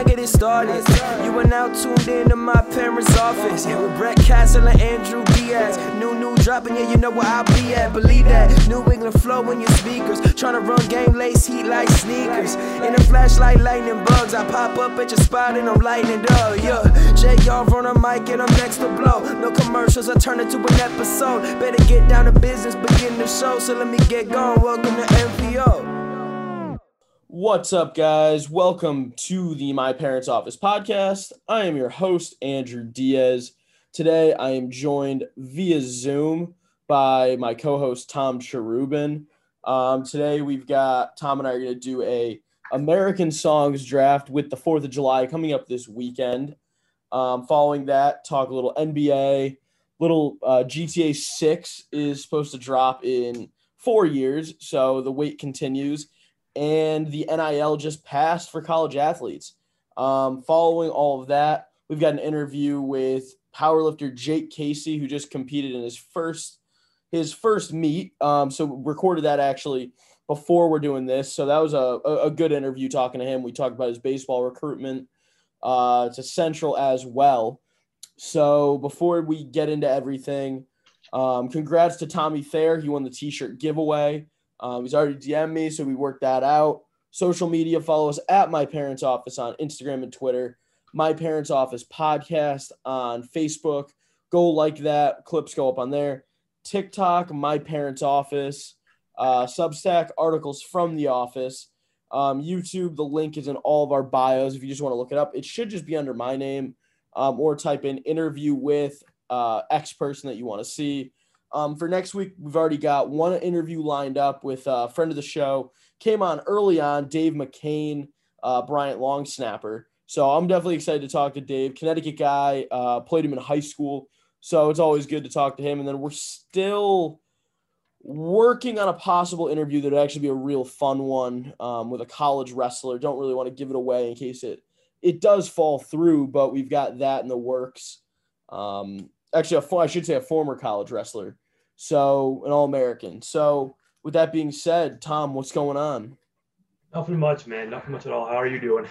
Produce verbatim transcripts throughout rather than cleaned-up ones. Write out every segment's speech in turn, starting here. I get it started. You are now tuned in to my parents' office with Brett Castle and Andrew Diaz. New, new dropping, yeah, you know where I'll be at. Believe that. New England flow in your speakers. Trying to run game lace, heat like sneakers. In a flashlight, lightning bugs. I pop up at your spot and I'm lightning dog. Yeah, J R on a mic and I'm next to blow. No commercials, I turn it to an episode. Better get down to business, begin the show. So let me get going. Welcome to M P O. What's up, guys? Welcome to the My Parents' Office podcast. I am your host, Andrew Diaz. Today, I am joined via Zoom by my co-host, Tom Cherubin. Um, today, we've got Tom and I are going to do a American Songs draft with the fourth of July coming up this weekend. Um, following that, talk a little N B A, little uh, G T A six is supposed to drop in four years, so the wait continues. And the N I L just passed for college athletes. Um, following all of that, we've got an interview with powerlifter Jake Casey, who just competed in his first his first meet. Um, so recorded that actually before we're doing this. So that was a, a good interview talking to him. We talked about his baseball recruitment uh, to Central as well. So before we get into everything, um, congrats to Tommy Thayer. He won the T-shirt giveaway. Um, he's already D M'd me, so we worked that out. Social media, follow us at My Parents' Office on Instagram and Twitter. My Parents' Office podcast on Facebook. Go like that. Clips go up on there. TikTok, My Parents' Office. Uh, Substack, articles from the office. Um, YouTube, the link is in all of our bios if you just want to look it up. It should just be under my name um, or type in interview with uh, X person that you want to see. Um, for next week, we've already got one interview lined up with a friend of the show. Came on early on, Dave McCain, uh, Bryant long snapper. So I'm definitely excited to talk to Dave. Connecticut guy, uh, played him in high school. So it's always good to talk to him. And then we're still working on a possible interview that would actually be a real fun one um, with a college wrestler. Don't really want to give it away in case it, it does fall through, but we've got that in the works. Um, actually, a, I should say a former college wrestler. So an All-American. So with that being said, Tom, what's going on? Nothing much, man. Nothing much at all. How are you doing?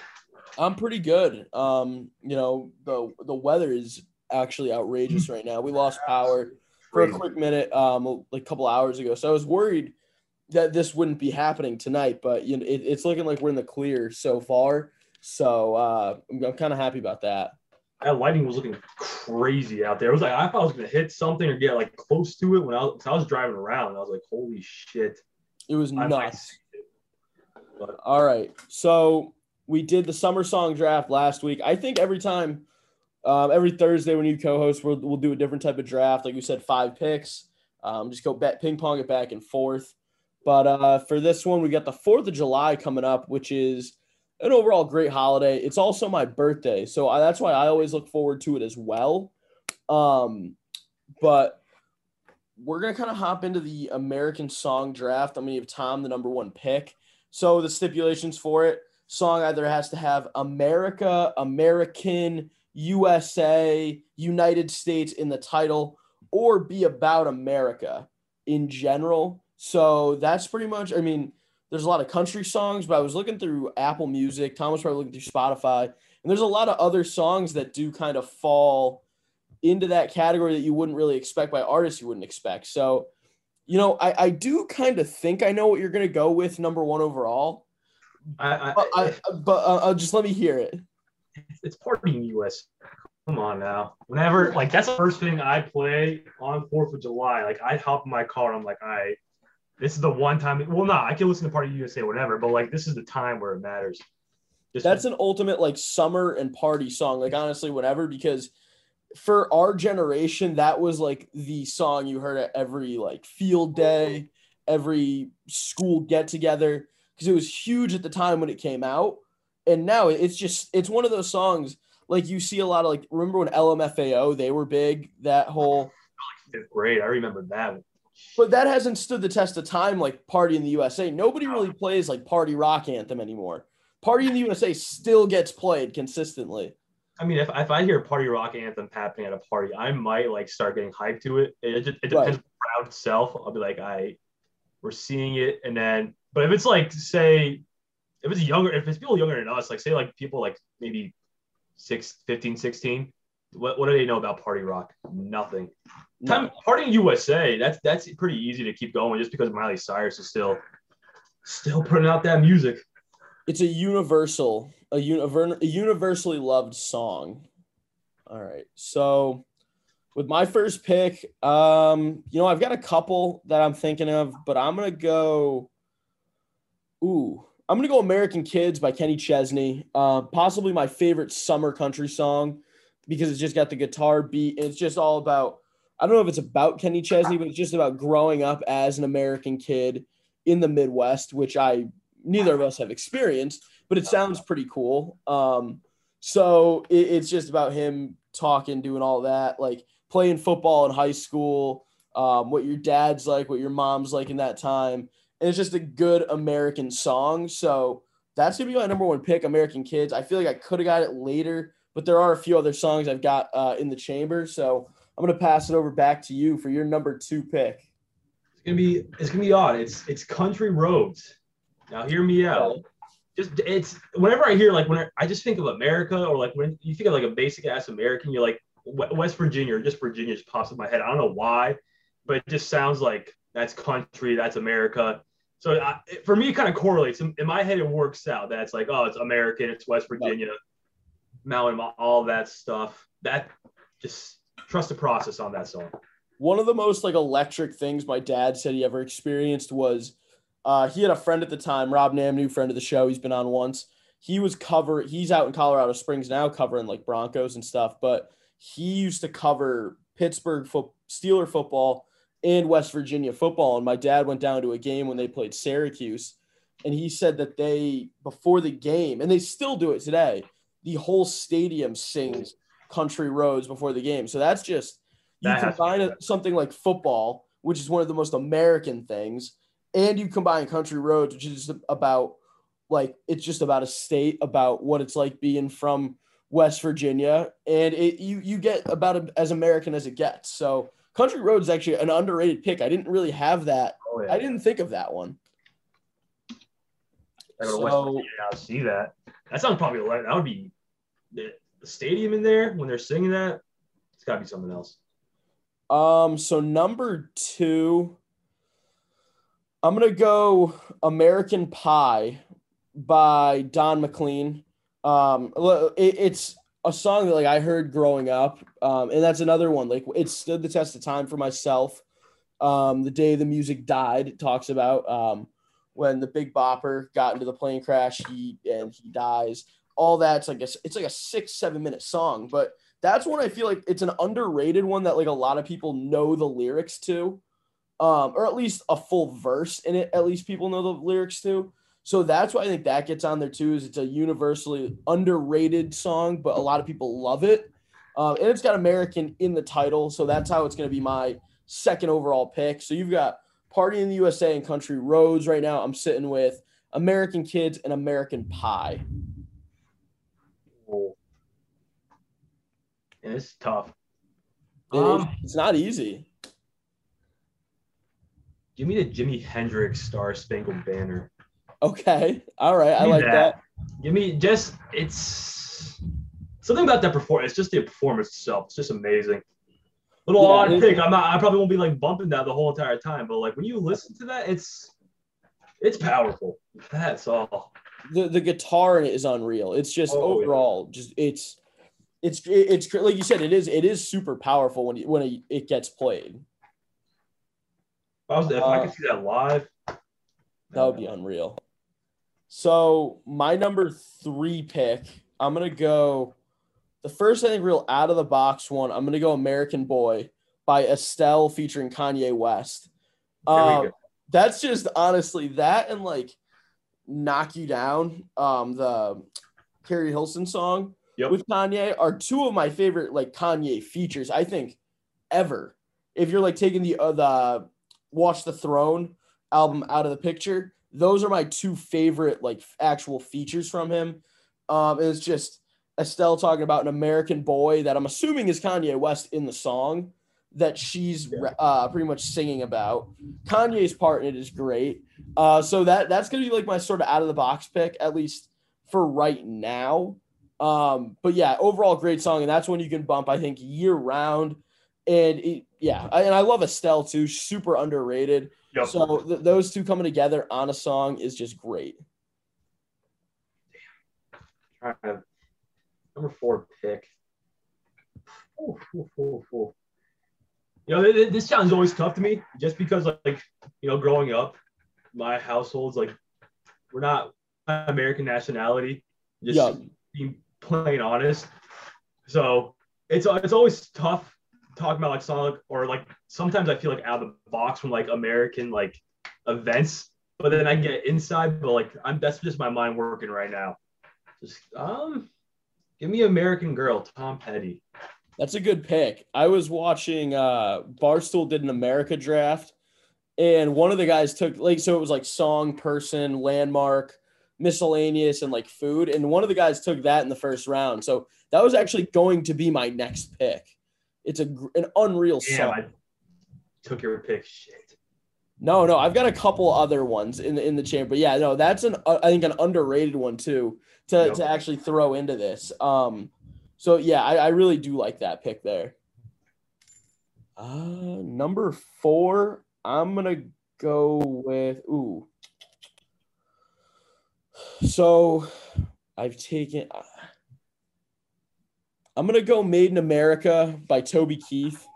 I'm pretty good. Um, you know, the the weather is actually outrageous right now. We lost power for a quick minute, um, like a couple hours ago. So I was worried that this wouldn't be happening tonight, but you know, it, it's looking like we're in the clear so far. So uh, I'm, I'm kind of happy about that. That lightning was looking crazy out there. It was like I thought I was gonna hit something or get like close to it when I was, I was driving around. I was like, "Holy shit!" It was I nuts. But, all right, so we did the summer song draft last week. I think every time, um, every Thursday when you co-host, we'll we'll do a different type of draft. Like you said, five picks. Um, just go bet ping pong it back and forth. But uh, for this one, we got the fourth of July coming up, which is an overall great holiday. It's also my birthday, so I, that's why I always look forward to it as well. Um, but we're going to kind of hop into the American Song Draft. I'm going to give Tom the number one pick. So the stipulations for it, song either has to have America, American, U S A, United States in the title, or be about America in general. So that's pretty much, I mean, there's a lot of country songs, but I was looking through Apple Music. Tom was probably looking through Spotify. And there's a lot of other songs that do kind of fall into that category that you wouldn't really expect by artists you wouldn't expect. So, you know, I, I do kind of think I know what you're going to go with number one overall. I, I, but I, but uh, just let me hear it. It's Party in the U S. Come on now. Whenever, like, that's the first thing I play on fourth of July. Like, I hop in my car and I'm like, all right. This is the one time – well, no, nah, I can listen to Party U S A whatever, but, like, this is the time where it matters. Just That's like, an ultimate, like, summer and party song, like, honestly, whatever, because for our generation, that was, like, the song you heard at every, like, field day, every school get-together, because it was huge at the time when it came out. And now it's just – it's one of those songs, like, you see a lot of, like – remember when L M F A O, they were big, that whole – fifth grade, I remember that one. But that hasn't stood the test of time like Party in the U S A. Nobody really plays like Party Rock Anthem anymore. Party in the U S A still gets played consistently. I mean, if, if I hear Party Rock Anthem happening at a party, I might like start getting hyped to it. It, it, it depends right. on the crowd itself. I'll be like, I, we're seeing it. And then, but if it's like, say, if it's younger, if it's people younger than us, like say like people like maybe six, fifteen, sixteen, what, what do they know about party rock? Nothing. No. Time, Party in U S A, that's that's pretty easy to keep going just because Miley Cyrus is still still putting out that music. It's a universal, a, univer- a universally loved song. All right, so with my first pick, um, you know, I've got a couple that I'm thinking of, but I'm gonna go. Ooh, I'm gonna go "American Kids" by Kenny Chesney. Uh, possibly my favorite summer country song because it's just got the guitar beat. It's just all about. I don't know if it's about Kenny Chesney, but it's just about growing up as an American kid in the Midwest, which I neither of us have experienced, but it sounds pretty cool. Um, so it, it's just about him talking, doing all that, like playing football in high school, um, what your dad's like, what your mom's like in that time. And it's just a good American song. So that's going to be my number one pick, American Kids. I feel like I could have got it later, but there are a few other songs I've got uh, in the chamber. So I'm going to pass it over back to you for your number two pick. It's going to be, it's going to be odd. It's, it's Country Roads. Now hear me out. Just it's whenever I hear like when I, I just think of America, or like when you think of like a basic ass American, you're like West Virginia or just Virginia just pops in my head. I don't know why, but it just sounds like that's country, that's America. So I, for me, it kind of correlates in, in my head. It works out that it's like, oh, it's American, it's West Virginia, mountain, all that stuff. That just trust the process on that song. One of the most like electric things my dad said he ever experienced was. Uh, he had a friend at the time, Rob Namnew, friend of the show. He's been on once. He was cover. He's out in Colorado Springs now covering like Broncos and stuff. But he used to cover Pittsburgh fo- Steeler football and West Virginia football. And my dad went down to a game when they played Syracuse. And he said that they, before the game, and they still do it today, the whole stadium sings Country Roads before the game. So that's just, you that combine a, something like football, which is one of the most American things, and you combine Country Roads, which is about like, it's just about a state, about what it's like being from West Virginia. And it, you, you get about a, as American as it gets. So Country Roads is actually an underrated pick. I didn't really have that. Oh, yeah. I didn't think of that one. I go to West Virginia, I'll see that. That sounds probably like, that would be the stadium in there when they're singing that. It's gotta be something else. Um, so number two, I'm going to go American Pie by Don McLean. Um, it, it's a song that like I heard growing up, um, and that's another one. Like it stood the test of time for myself. Um, the day the music died, it talks about um, when the Big Bopper got into the plane crash he and he dies. All that's like a, it's like a six, seven minute song, but that's one I feel like it's an underrated one that like a lot of people know the lyrics to. Um, or at least a full verse in it, at least people know the lyrics to. So that's why I think that gets on there too, is it's a universally underrated song, but a lot of people love it. Um, and it's got American in the title, so that's how it's going to be my second overall pick. So you've got Party in the U S A and Country Roads right now. I'm sitting with American Kids and American Pie. Cool. Yeah, it's tough. It um, it's not easy. Give me the Jimi Hendrix Star Spangled Banner. Okay. All right. I like that. that. Give me just, it's something about that performance. It's just the performance itself. It's just amazing. Little yeah, odd pick. I'm not, I probably won't be like bumping that the whole entire time, but like when you listen to that, it's, it's powerful. That's all. The the guitar in it is unreal. It's just oh, overall yeah. just, it's, it's, it's like you said, it is, it is super powerful when, when it, it gets played. If I, was, if uh, I could see that live, that would be unreal. So my number three pick, I'm going to go the first, I think, real out of the box one. I'm going to go American Boy by Estelle featuring Kanye West. Um, that's just honestly that and like Knock You Down, um, the Carrie Hilson song yep. with Kanye are two of my favorite like Kanye features, I think, ever. If you're like taking the uh, the Watch the Throne album out of the picture, those are my two favorite like actual features from him. Um, it's just Estelle talking about an American boy that I'm assuming is Kanye West in the song. that she's uh, pretty much singing about. Kanye's part in it is great. Uh, so that that's going to be like my sort of out of the box pick, at least for right now. Um, but yeah, overall great song. And that's one you can bump, I think, year round. And it, yeah, and I love Estelle too. Super underrated. Yep. So th- those two coming together on a song is just great. Damn. Trying to number four pick. Ooh, ooh, ooh, ooh. You know, this sounds always tough to me, just because, like, you know, growing up, my household's like, we're not American nationality. Just yeah. being plain honest. So it's it's always tough talking about like song, or like sometimes I feel like out of the box from like American like events, but then I get inside. But like I'm that's just my mind working right now. Just um, give me American Girl, Tom Petty. That's a good pick. I was watching uh, Barstool did an America draft, and one of the guys took like so it was like song, person, landmark, miscellaneous, and like food. And one of the guys took that in the first round. So that was actually going to be my next pick. It's a an unreal Damn, song. I took your pick. Shit. No, no, I've got a couple other ones in the in the chamber. But yeah, no, that's an uh, I think an underrated one too to nope. to actually throw into this. Um, So, yeah, I, I really do like that pick there. Uh, number four, I'm going to go with – ooh. So, I've taken – I'm going to go Made in America by Toby Keith.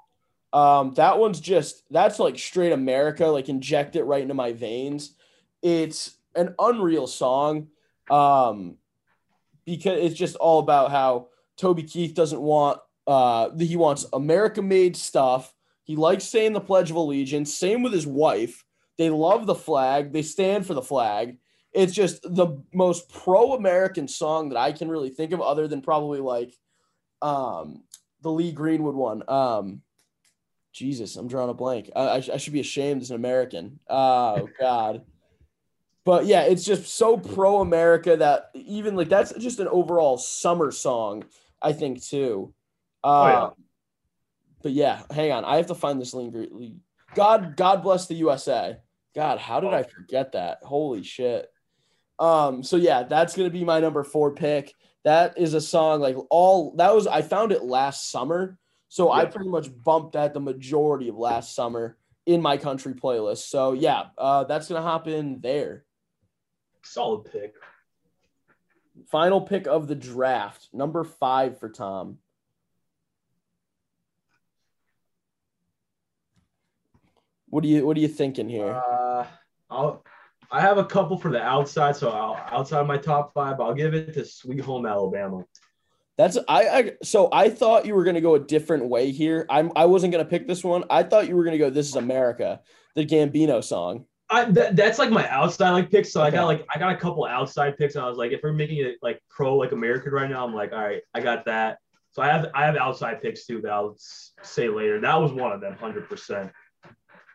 Um, that one's just – that's like straight America, like inject it right into my veins. It's an unreal song um, because it's just all about how – Toby Keith doesn't want uh, – he wants America-made stuff. He likes saying the Pledge of Allegiance. Same with his wife. They love the flag. They stand for the flag. It's just the most pro-American song that I can really think of, other than probably like um, the Lee Greenwood one. Um, Jesus, I'm drawing a blank. I, I, I should be ashamed as an American. Oh, God. But, yeah, it's just so pro-America that even like that's just an overall summer song, I think, too. Uh, oh, yeah. But yeah, hang on. I have to find this lingering. God, God bless the U S A. God, how did I forget that? Holy shit. Um, so yeah, that's gonna be my number four pick. That is a song like all that was. I found it last summer, so yeah. I pretty much bumped that the majority of last summer in my country playlist. So yeah, uh, that's gonna hop in there. Solid pick. Final pick of the draft, number five for Tom. What do you What are you thinking here? Uh, I'll, I have a couple for the outside, so I'll, outside my top five, I'll give it to Sweet Home Alabama. That's I, I. So I thought you were gonna go a different way here. I'm I wasn't gonna pick this one. I thought you were gonna go This Is America, the Gambino song. I, that, that's like my outside like picks. So okay. I got like I got a couple outside picks, and I was like, if we're making it like pro like American right now, I'm like, all right, I got that. So I have I have outside picks too that I'll say later. That was one of them, one hundred percent.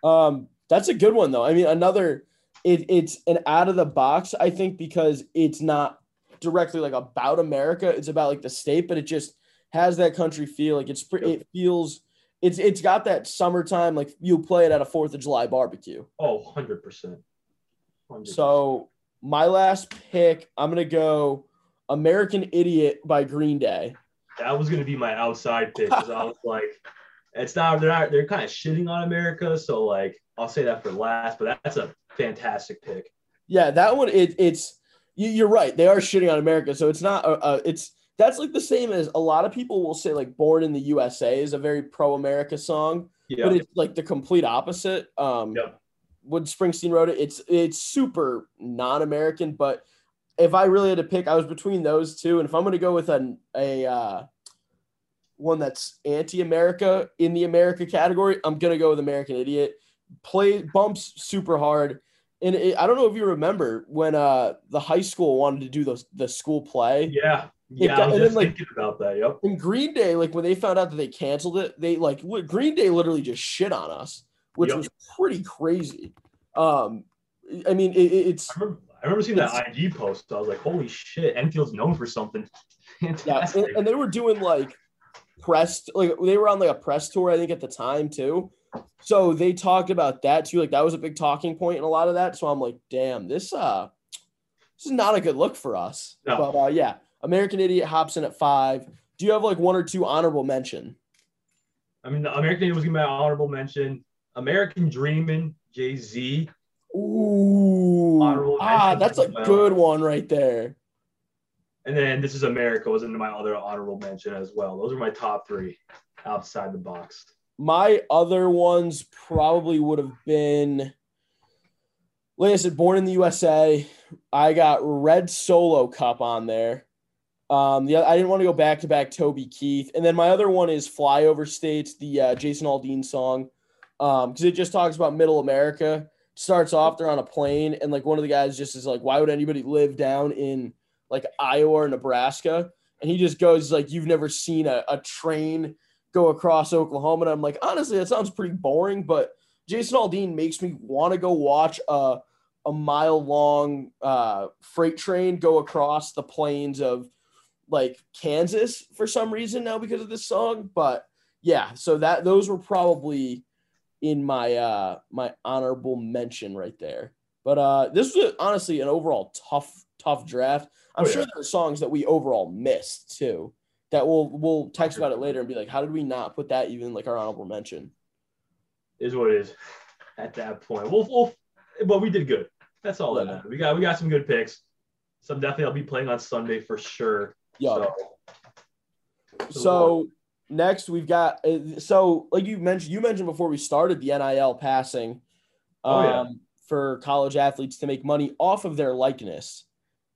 Um, that's a good one though. I mean, another it it's an out of the box, I think, because it's not directly like about America. It's about like the state, but it just has that country feel. Like it's it feels. It's it's got that summertime, like you play it at a fourth of July barbecue. Oh, one hundred percent. one hundred percent. So my last pick, I'm going to go American Idiot by Green Day. That was going to be my outside pick because I was like, it's not, they're not, they're kind of shitting on America. So like, I'll say that for last, but that's a fantastic pick. Yeah, that one, it, it's, you, you're right. They are shitting on America. So it's not, uh, it's, that's like the same as a lot of people will say like Born in the U S A is a very pro-America song, yeah. But it's like the complete opposite. Um, yeah. When Springsteen wrote it, it's it's super non-American, but if I really had to pick, I was between those two, and if I'm going to go with an, a uh, one that's anti-America in the America category, I'm going to go with American Idiot. Play bumps super hard, and it, I don't know if you remember when uh, the high school wanted to do those, the school play. Yeah. Yeah, got, I was and just then, like, thinking about that, yep. And Green Day, like, when they found out that they canceled it, they, like, Green Day literally just shit on us, which yep. was pretty crazy. Um, I mean, it, it's... I remember, I remember seeing that I G post, so I was like, holy shit, Enfield's known for something. Yeah, and, and they were doing, like, pressed, like they were on like a press tour, I think at the time too. So they talked about that too. Like that was a big talking point in a lot of that. So I'm like, damn, this, uh, this is not a good look for us. No. But uh, yeah, American Idiot hops in at five. Do you have like one or two honorable mention? I mean, the American Idiot was going to be my honorable mention. American Dreamin', Jay-Z. Ooh, honorable ah, that's a well. good one right there. And then This Is America was into my other honorable mention as well. Those are my top three outside the box. My other ones probably would have been, like I said, Born in the U S A. I got Red Solo Cup on there. Um, the I didn't want to go back-to-back Toby Keith. And then my other one is Flyover States, the uh, Jason Aldean song, because um, it just talks about middle America. Starts off, they're on a plane, and, like, one of the guys just is like, why would anybody live down in, like, Iowa or Nebraska? And he just goes, like, you've never seen a, a train go across Oklahoma. And I'm like, honestly, that sounds pretty boring, but Jason Aldean makes me want to go watch a, a mile-long uh, freight train go across the plains of, like, Kansas for some reason now because of this song. But yeah, so that those were probably in my uh my honorable mention right there. But uh this was honestly an overall tough tough draft. I'm oh, sure yeah. there are songs that we overall missed too that we'll we'll text about it later and be like, how did we not put that even like our honorable mention? Is what it is at that point. We'll, we'll but we did good. That's all yeah. that mattered. We got we got some good picks. Some definitely I'll be playing on Sunday for sure. Yeah. So, so next we've got so like you mentioned you mentioned before we started the N I L passing um, oh, yeah. for college athletes to make money off of their likeness.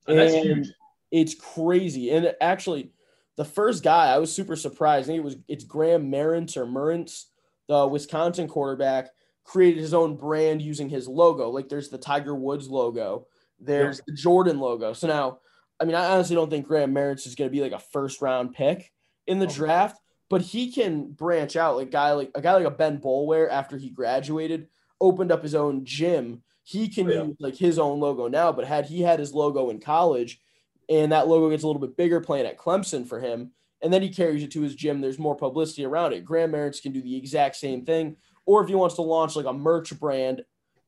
Oh, that's and huge. It's crazy. And actually, the first guy I was super surprised. I think it was it's Graham Mertz or Mertz, the Wisconsin quarterback, created his own brand using his logo. Like there's the Tiger Woods logo, there's yeah. the Jordan logo. So now. I mean, I honestly don't think Graham Mertz is going to be like a first round pick in the oh. draft, but he can branch out like guy like a guy like a Ben Boulware after he graduated, opened up his own gym. He can yeah. use like his own logo now, but had he had his logo in college and that logo gets a little bit bigger playing at Clemson for him, and then he carries it to his gym, there's more publicity around it. Graham Mertz can do the exact same thing. Or if he wants to launch like a merch brand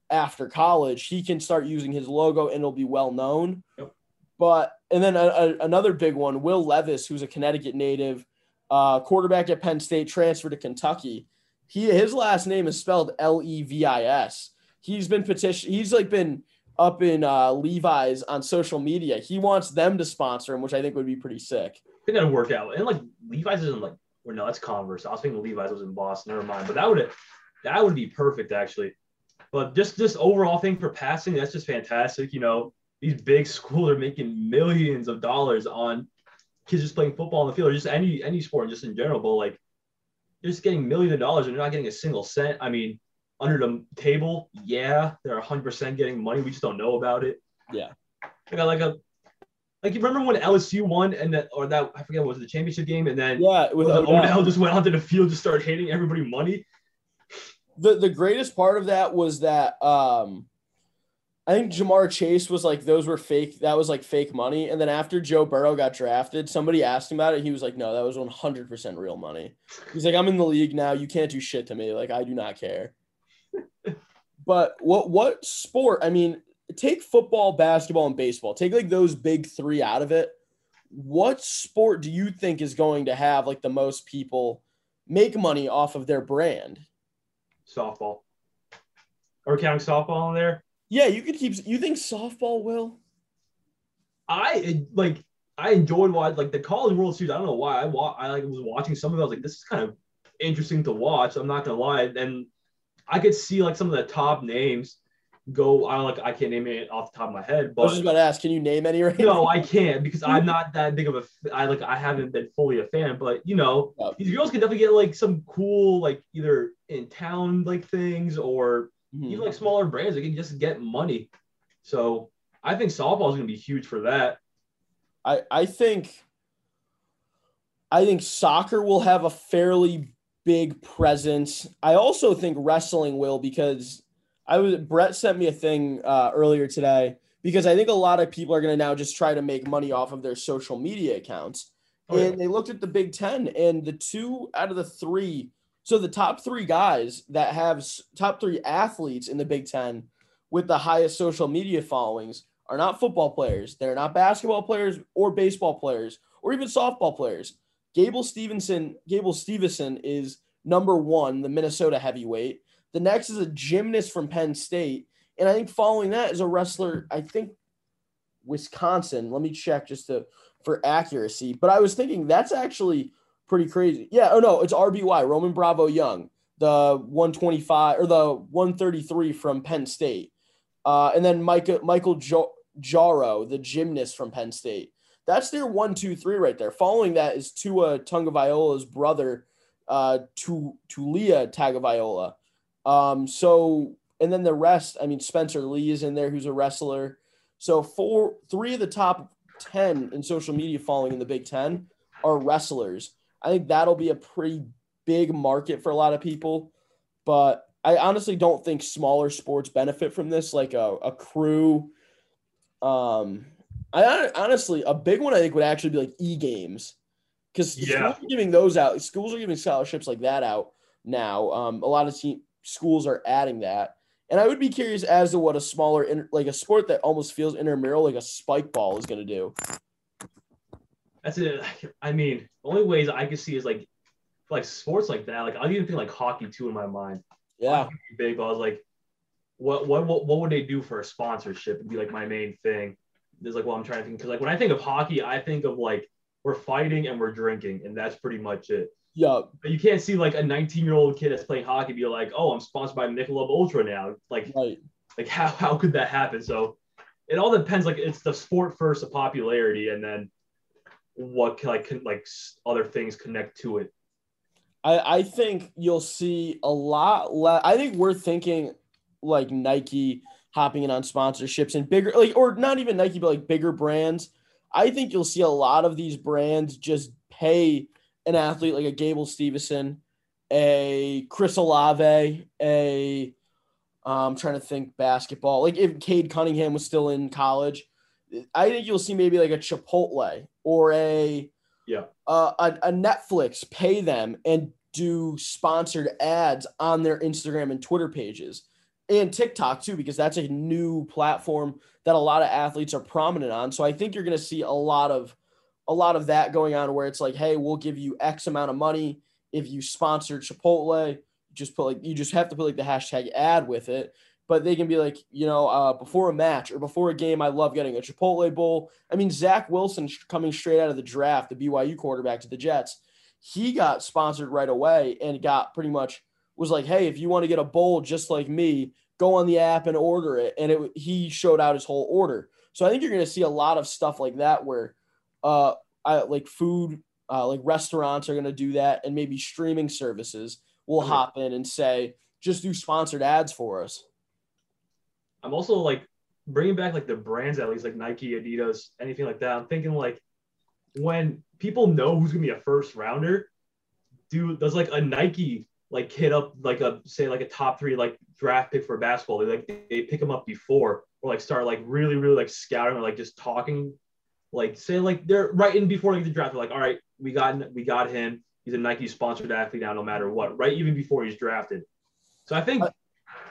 after college, he can start using his logo and it'll be well known. Yep. But and then a, a, another big one, Will Levis, who's a Connecticut native, uh, quarterback at Penn State, transferred to Kentucky. He his last name is spelled L E V I S. He's been petition. He's like been up in uh, Levi's on social media. He wants them to sponsor him, which I think would be pretty sick. I think that'd work out. And like Levi's isn't like, or no, that's Converse. I was thinking Levi's was in Boston. Never mind. But that would that would be perfect actually. But just this overall thing for passing, that's just fantastic. You know. These big schools are making millions of dollars on kids just playing football on the field or just any any sport just in general, but like you're just getting millions of dollars and you're not getting a single cent. I mean, under the table, yeah, they're one hundred percent getting money. We just don't know about it. Yeah. I got like a like you remember when L S U won and that or that I forget what was the championship game and then yeah, it was uh, Odell just went onto the field to start handing everybody money. The the greatest part of that was that um I think Jamar Chase was like, those were fake. That was like fake money. And then after Joe Burrow got drafted, somebody asked him about it. He was like, no, that was one hundred percent real money. He's like, I'm in the league now. You can't do shit to me. Like, I do not care. But what, what sport, I mean, take football, basketball, and baseball, take like those big three out of it. What sport do you think is going to have like the most people make money off of their brand? Softball. Are we counting softball in there? Yeah, you could keep – you think softball will? I, like, I enjoyed watching – like, the College World Series, I don't know why. I, wa- I like was watching some of it. I was like, this is kind of interesting to watch. I'm not going to lie. And I could see, like, some of the top names go – I don't like – I can't name it off the top of my head. But I was just about to ask, can you name any right now? No, I can't because I'm not that big of a – I, like, I haven't been fully a fan. But, you know, oh. these girls can definitely get, like, some cool, like, either in town, like, things or – even like smaller brands, they can just get money. So I think softball is going to be huge for that. I, I think I think soccer will have a fairly big presence. I also think wrestling will because I was Brett sent me a thing uh, earlier today because I think a lot of people are going to now just try to make money off of their social media accounts. Oh, and yeah. They looked at the Big Ten, and the two out of the three – so the top three guys that have – top three athletes in the Big Ten with the highest social media followings are not football players. They're not basketball players or baseball players or even softball players. Gable Stevenson, Gable Stevenson is number one, the Minnesota heavyweight. The next is a gymnast from Penn State. And I think following that is a wrestler, I think, Wisconsin. Let me check just to – for accuracy, but I was thinking that's actually pretty crazy. Yeah. Oh no, it's R B Y, Roman Bravo Young, the one twenty-five or the one thirty-three from Penn State, uh, and then Micah Michael Jaro, the gymnast from Penn State. That's their one, two, three right there. Following that is Tua Tagovailoa's brother, uh, to Tulia Tagovailoa. Um, so and then the rest. I mean, Spencer Lee is in there, who's a wrestler. So four, three of the top ten in social media following in the Big Ten are wrestlers. I think that'll be a pretty big market for a lot of people, but I honestly don't think smaller sports benefit from this, like a, a crew. Um, I honestly, a big one I think would actually be like e-games, because yeah. schools are giving those out. Schools are giving scholarships like that out now. Um, a lot of te- schools are adding that. And I would be curious as to what a smaller, like a sport that almost feels intramural, like a spike ball, is going to do. That's it. I mean, the only ways I could see is like, like sports like that. Like I'll even think like hockey too in my mind. Yeah. Hockey, big balls. Like, what, what, what, what would they do for a sponsorship? It'd be like my main thing. There's like, well, I'm trying to think because like when I think of hockey, I think of like we're fighting and we're drinking, and that's pretty much it. Yeah, but you can't see like a nineteen-year-old kid that's playing hockey be like, "Oh, I'm sponsored by Michelob Ultra now." Like, right. like how how could that happen? So, it all depends. Like, it's the sport first, the popularity, and then what can, like can, like other things connect to it. I I think you'll see a lot less. I think we're thinking like Nike hopping in on sponsorships and bigger, like, or not even Nike, but like bigger brands. I think you'll see a lot of these brands just pay an athlete like a Gable Stevenson, a Chris Olave, a I'm trying to think basketball. Like if Cade Cunningham was still in college, I think you'll see maybe like a Chipotle or a yeah uh, a, a Netflix pay them and do sponsored ads on their Instagram and Twitter pages and TikTok too, because that's a new platform that a lot of athletes are prominent on. So I think you're going to see a lot of a lot of that going on where it's like, hey, we'll give you X amount of money if you sponsor Chipotle. Just put like, you just have to put like the hashtag ad with it, but they can be like, you know, uh, before a match or before a game, I love getting a Chipotle bowl. I mean, Zach Wilson coming straight out of the draft, the B Y U quarterback to the Jets, he got sponsored right away and got pretty much was like, hey, if you want to get a bowl just like me, go on the app and order it. And it, he showed out his whole order. So I think you're going to see a lot of stuff like that where, Uh, I, like food, uh, like restaurants are going to do that, and maybe streaming services will okay. hop in and say, just do sponsored ads for us. I'm also like bringing back like the brands, at least like Nike, Adidas, anything like that. I'm thinking like when people know who's going to be a first rounder, do does like a Nike like hit up like a say like a top three like draft pick for basketball? They like they pick them up before, or like start like really really like scouting or like just talking. Like say like they're right in before like the draft. They're like, all right, we got we got him. He's a Nike sponsored athlete now, no matter what. Right, even before he's drafted. So I think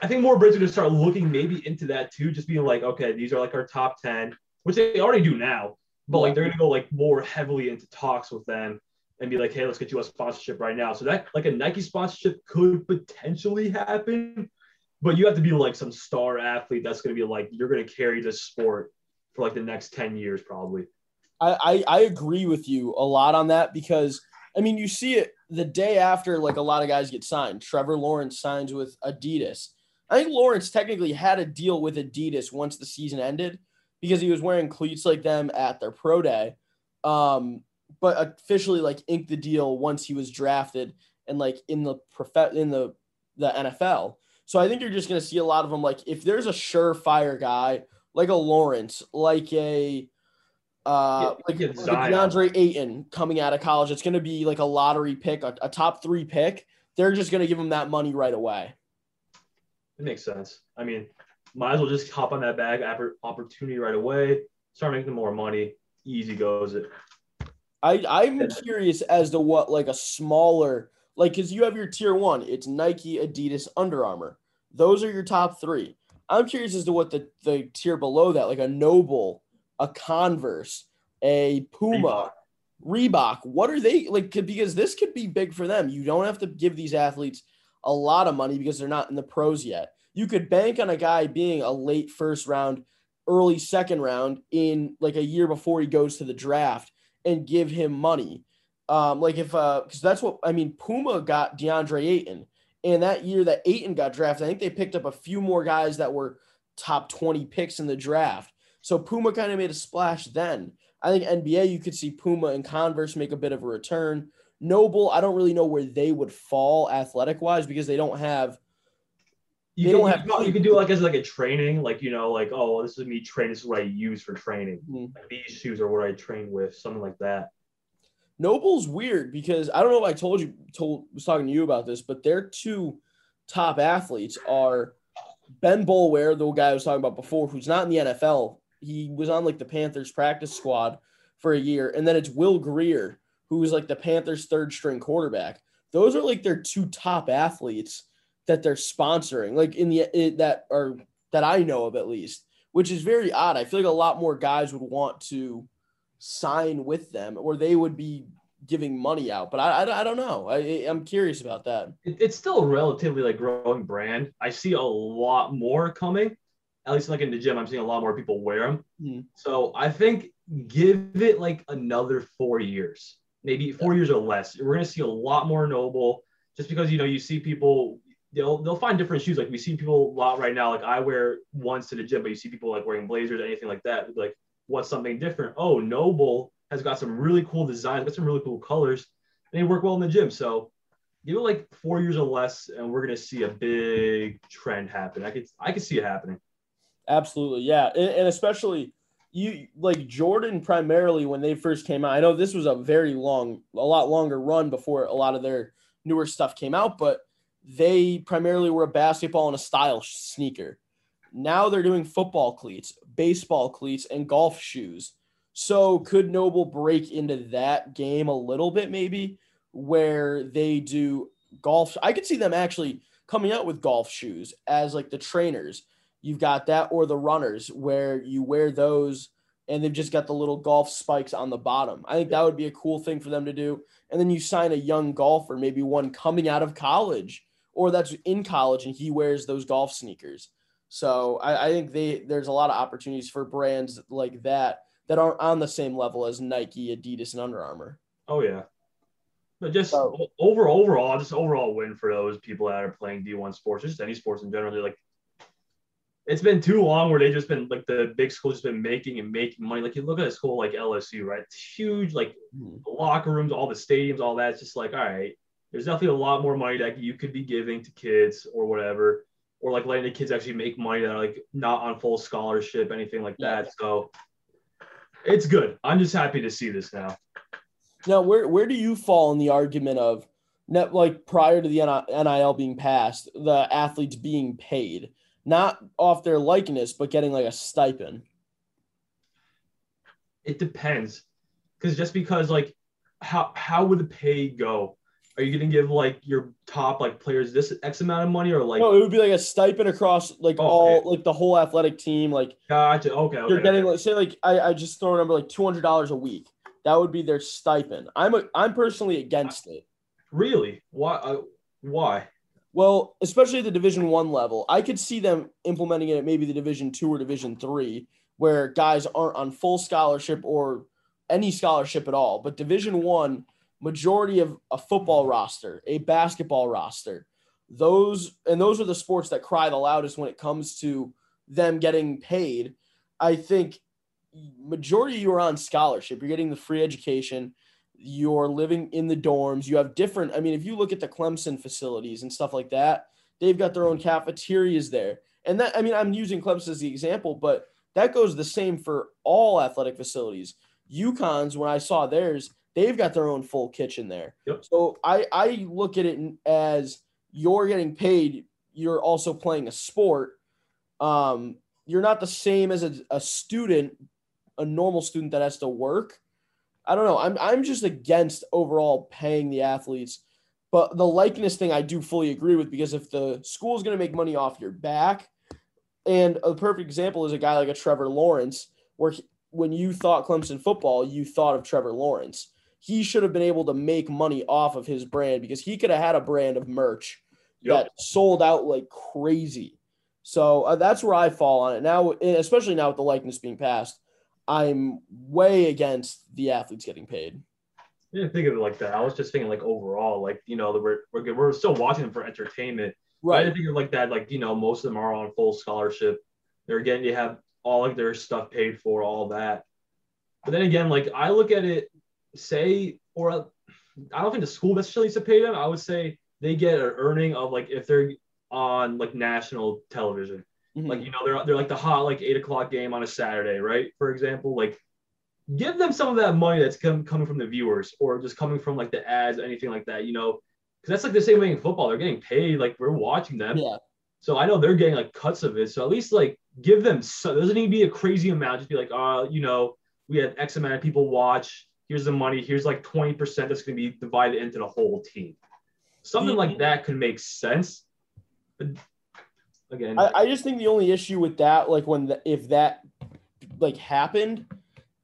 I think more brands are gonna start looking maybe into that too. Just being like, okay, these are like our top ten, which they already do now. But like they're gonna go like more heavily into talks with them and be like, hey, let's get you a sponsorship right now. So that like a Nike sponsorship could potentially happen, but you have to be like some star athlete that's gonna be like you're gonna carry this sport for like the next ten years probably. I, I, I agree with you a lot on that because, I mean, you see it the day after like a lot of guys get signed. Trevor Lawrence signs with Adidas. I think Lawrence technically had a deal with Adidas once the season ended because he was wearing cleats like them at their pro day, um, but officially like inked the deal once he was drafted and like in the prof- in the, the N F L. So I think you're just going to see a lot of them. Like if there's a surefire guy, like a Lawrence, like a uh, like, like DeAndre Ayton coming out of college, it's going to be like a lottery pick, a, a top three pick. They're just going to give him that money right away. It makes sense. I mean, might as well just hop on that bag, opportunity right away, start making more money. Easy goes it. I, I'm curious as to what, like, a smaller, like, because you have your tier one. It's Nike, Adidas, Under Armour. Those are your top three. I'm curious as to what the, the tier below that, like a Noble, a Converse, a Puma, Reebok. Reebok. What are they, like, because this could be big for them. You don't have to give these athletes a lot of money because they're not in the pros yet. You could bank on a guy being a late first round, early second round in like a year before he goes to the draft and give him money. Um, like if, uh, cause that's what, I mean, Puma got DeAndre Ayton, and that year that Ayton got drafted, I think they picked up a few more guys that were top twenty picks in the draft. So Puma kind of made a splash then. I think N B A, you could see Puma and Converse make a bit of a return. Noble, I don't really know where they would fall athletic wise because they don't have, You can, have, you can do like as like a training, like, you know, like, oh, this is me training. This is what I use for training. Mm-hmm. Like these shoes are what I train with, something like that. Noble's weird because I don't know if I told you, told was talking to you about this, but their two top athletes are Ben Boulware, the guy I was talking about before, who's not in the N F L. He was on like the Panthers practice squad for a year. And then it's Will Grier, who is like the Panthers third string quarterback. Those are like their two top athletes that they're sponsoring, like in the, it, that are, that I know of at least, which is very odd. I feel like a lot more guys would want to sign with them or they would be giving money out, but I, I, I don't know. I, I'm curious about that. It, it's still a relatively like growing brand. I see a lot more coming, at least like in the gym, I'm seeing a lot more people wear them. Mm-hmm. So I think give it like another four years, maybe four yeah. years or less. We're going to see a lot more Noble just because, you know, you see people, They'll, they'll find different shoes. Like we see people a lot right now. Like I wear ones to the gym, but you see people like wearing blazers or anything like that. Like what's something different? Oh, Noble has got some really cool designs, got some really cool colors, and they work well in the gym. So give it like four years or less, and we're gonna see a big trend happen. I could I could see it happening. Absolutely, yeah, and, and especially you like Jordan primarily when they first came out. I know this was a very long, a lot longer run before a lot of their newer stuff came out, but they primarily were a basketball and a style sneaker. Now they're doing football cleats, baseball cleats, and golf shoes. So could Noble break into that game a little bit maybe where they do golf? I could see them actually coming out with golf shoes as like the trainers. You've got that or the runners where you wear those and they've just got the little golf spikes on the bottom. I think that would be a cool thing for them to do. And then you sign a young golfer, maybe one coming out of college, or that's in college and he wears those golf sneakers. So I, I think they, there's a lot of opportunities for brands like that that aren't on the same level as Nike, Adidas, and Under Armour. Oh, yeah. But just so, over, overall, just overall win for those people that are playing D one sports, just any sports in general. They're like, it's been too long where they've just been like the big school just been making and making money. Like you look at a school like L S U, right? It's huge, like mm. the locker rooms, all the stadiums, all that. It's just like, all right, there's definitely a lot more money that you could be giving to kids or whatever, or like letting the kids actually make money that are like not on full scholarship, anything like that. Yeah. So it's good. I'm just happy to see this now. Now, where, where do you fall in the argument of net, like prior to the N I L being passed, the athletes being paid? Not off their likeness, but getting like a stipend. It depends. Because just because like how how would the pay go? Are you gonna give like your top like players this X amount of money or like no, it would be like a stipend across like oh, all okay. like the whole athletic team. Like gotcha. Okay. okay you're getting okay. like say like I, I just throw a number like two hundred dollars a week. That would be their stipend. I'm a, I'm personally against it. Really? Why uh, why? Well, especially at the Division One level, I could see them implementing it at maybe the Division Two or Division Three, where guys aren't on full scholarship or any scholarship at all. But Division One, majority of a football roster, a basketball roster, those and those are the sports that cry the loudest when it comes to them getting paid. I think majority of you are on scholarship. You're getting the free education. You're living in the dorms. You have different – I mean, if you look at the Clemson facilities and stuff like that, they've got their own cafeterias there. And that – I mean, I'm using Clemson as the example, but that goes the same for all athletic facilities. UConn's, when I saw theirs, they've got their own full kitchen there. Yep. So I, I look at it as you're getting paid. You're also playing a sport. Um, you're not the same as a, a student, a normal student that has to work. I don't know. I'm I'm just against overall paying the athletes. But the likeness thing I do fully agree with, because if the school is going to make money off your back, and a perfect example is a guy like a Trevor Lawrence, where he, when you thought Clemson football, you thought of Trevor Lawrence. He should have been able to make money off of his brand, because he could have had a brand of merch yep. that sold out like crazy. So uh, that's where I fall on it now, especially now with the likeness being passed. I'm way against the athletes getting paid. I didn't think of it like that. I was just thinking like overall, like, you know, we're, we're, we're still watching them for entertainment. Right. I didn't think of it like that. Like, you know, most of them are on full scholarship. They're getting to have all of their stuff paid for, all that. But then again, like I look at it, say, or I don't think the school necessarily needs to pay them. I would say they get an earning of like, if they're on like national television, mm-hmm. like, you know, they're, they're like the hot, like eight o'clock game on a Saturday, right? For example, like, give them some of that money that's come, coming from the viewers or just coming from like the ads, anything like that, you know, because that's like the same way in football. They're getting paid. Like we're watching them. Yeah. So I know they're getting like cuts of it. So at least like give them, so it doesn't need to be a crazy amount. Just be like, uh, you know, we had X amount of people watch. Here's the money. Here's like twenty percent that's going to be divided into the whole team. Something mm-hmm. like that could make sense. But again, I, I just think the only issue with that, like when, the, if that like happened,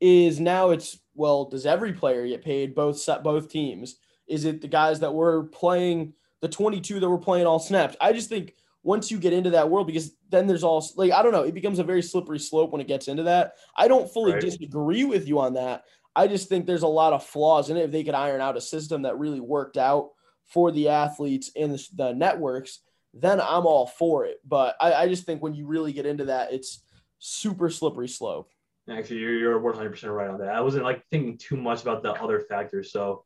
is now it's, well, does every player get paid, both both teams? Is it the guys that were playing, the twenty-two that were playing all snaps? I just think once you get into that world, because then there's all, like, I don't know, it becomes a very slippery slope when it gets into that. I don't fully right. disagree with you on that. I just think there's a lot of flaws in it. If they could iron out a system that really worked out for the athletes and the, the networks, then I'm all for it. But I, I just think when you really get into that, it's super slippery slope. Actually, you're, you're one hundred percent right on that. I wasn't like thinking too much about the other factors. So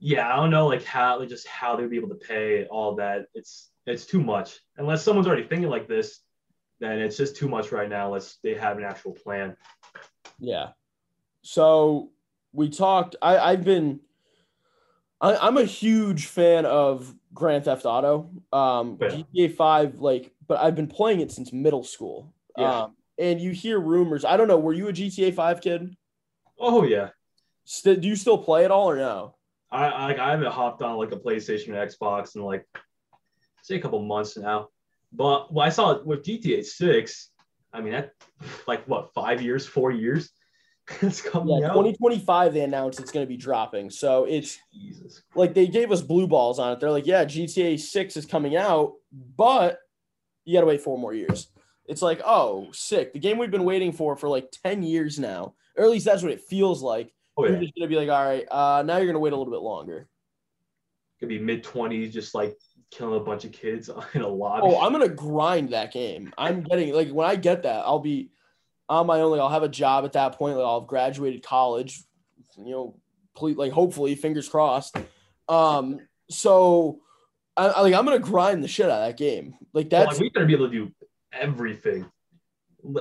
yeah, I don't know like how, like just how they would be able to pay all that. It's, it's too much. Unless someone's already thinking like this, then it's just too much right now. Unless they have an actual plan. Yeah. So we talked, I I've been, I, I'm a huge fan of Grand Theft Auto, um, yeah. G T A five, like, but I've been playing it since middle school. Yeah. Um, And you hear rumors. I don't know. Were you a G T A five kid? Oh, yeah. St- do you still play it all or no? I, I I haven't hopped on, like, a PlayStation or Xbox in, like, say a couple months now. But well, I saw it with G T A six. I mean, that, like, what, five years, four years? It's coming yeah, out. twenty twenty-five, they announced it's going to be dropping. So it's, Jesus Christ. Like, they gave us blue balls on it. They're like, yeah, G T A six is coming out, but you got to wait four more years. It's like, oh, sick. The game we've been waiting for for like ten years now, or at least that's what it feels like. Oh, yeah. You're just going to be like, all right, uh, now you're going to wait a little bit longer. Could be mid-twenties, just like killing a bunch of kids in a lobby. Oh, I'm going to grind that game. I'm getting, like, when I get that, I'll be on my own. Like, I'll have a job at that point. Like, I'll have graduated college, you know, please, like, hopefully, fingers crossed. Um, so, I, I, like, I'm going to grind the shit out of that game. Like, that's. Well, like, we better be able to do everything.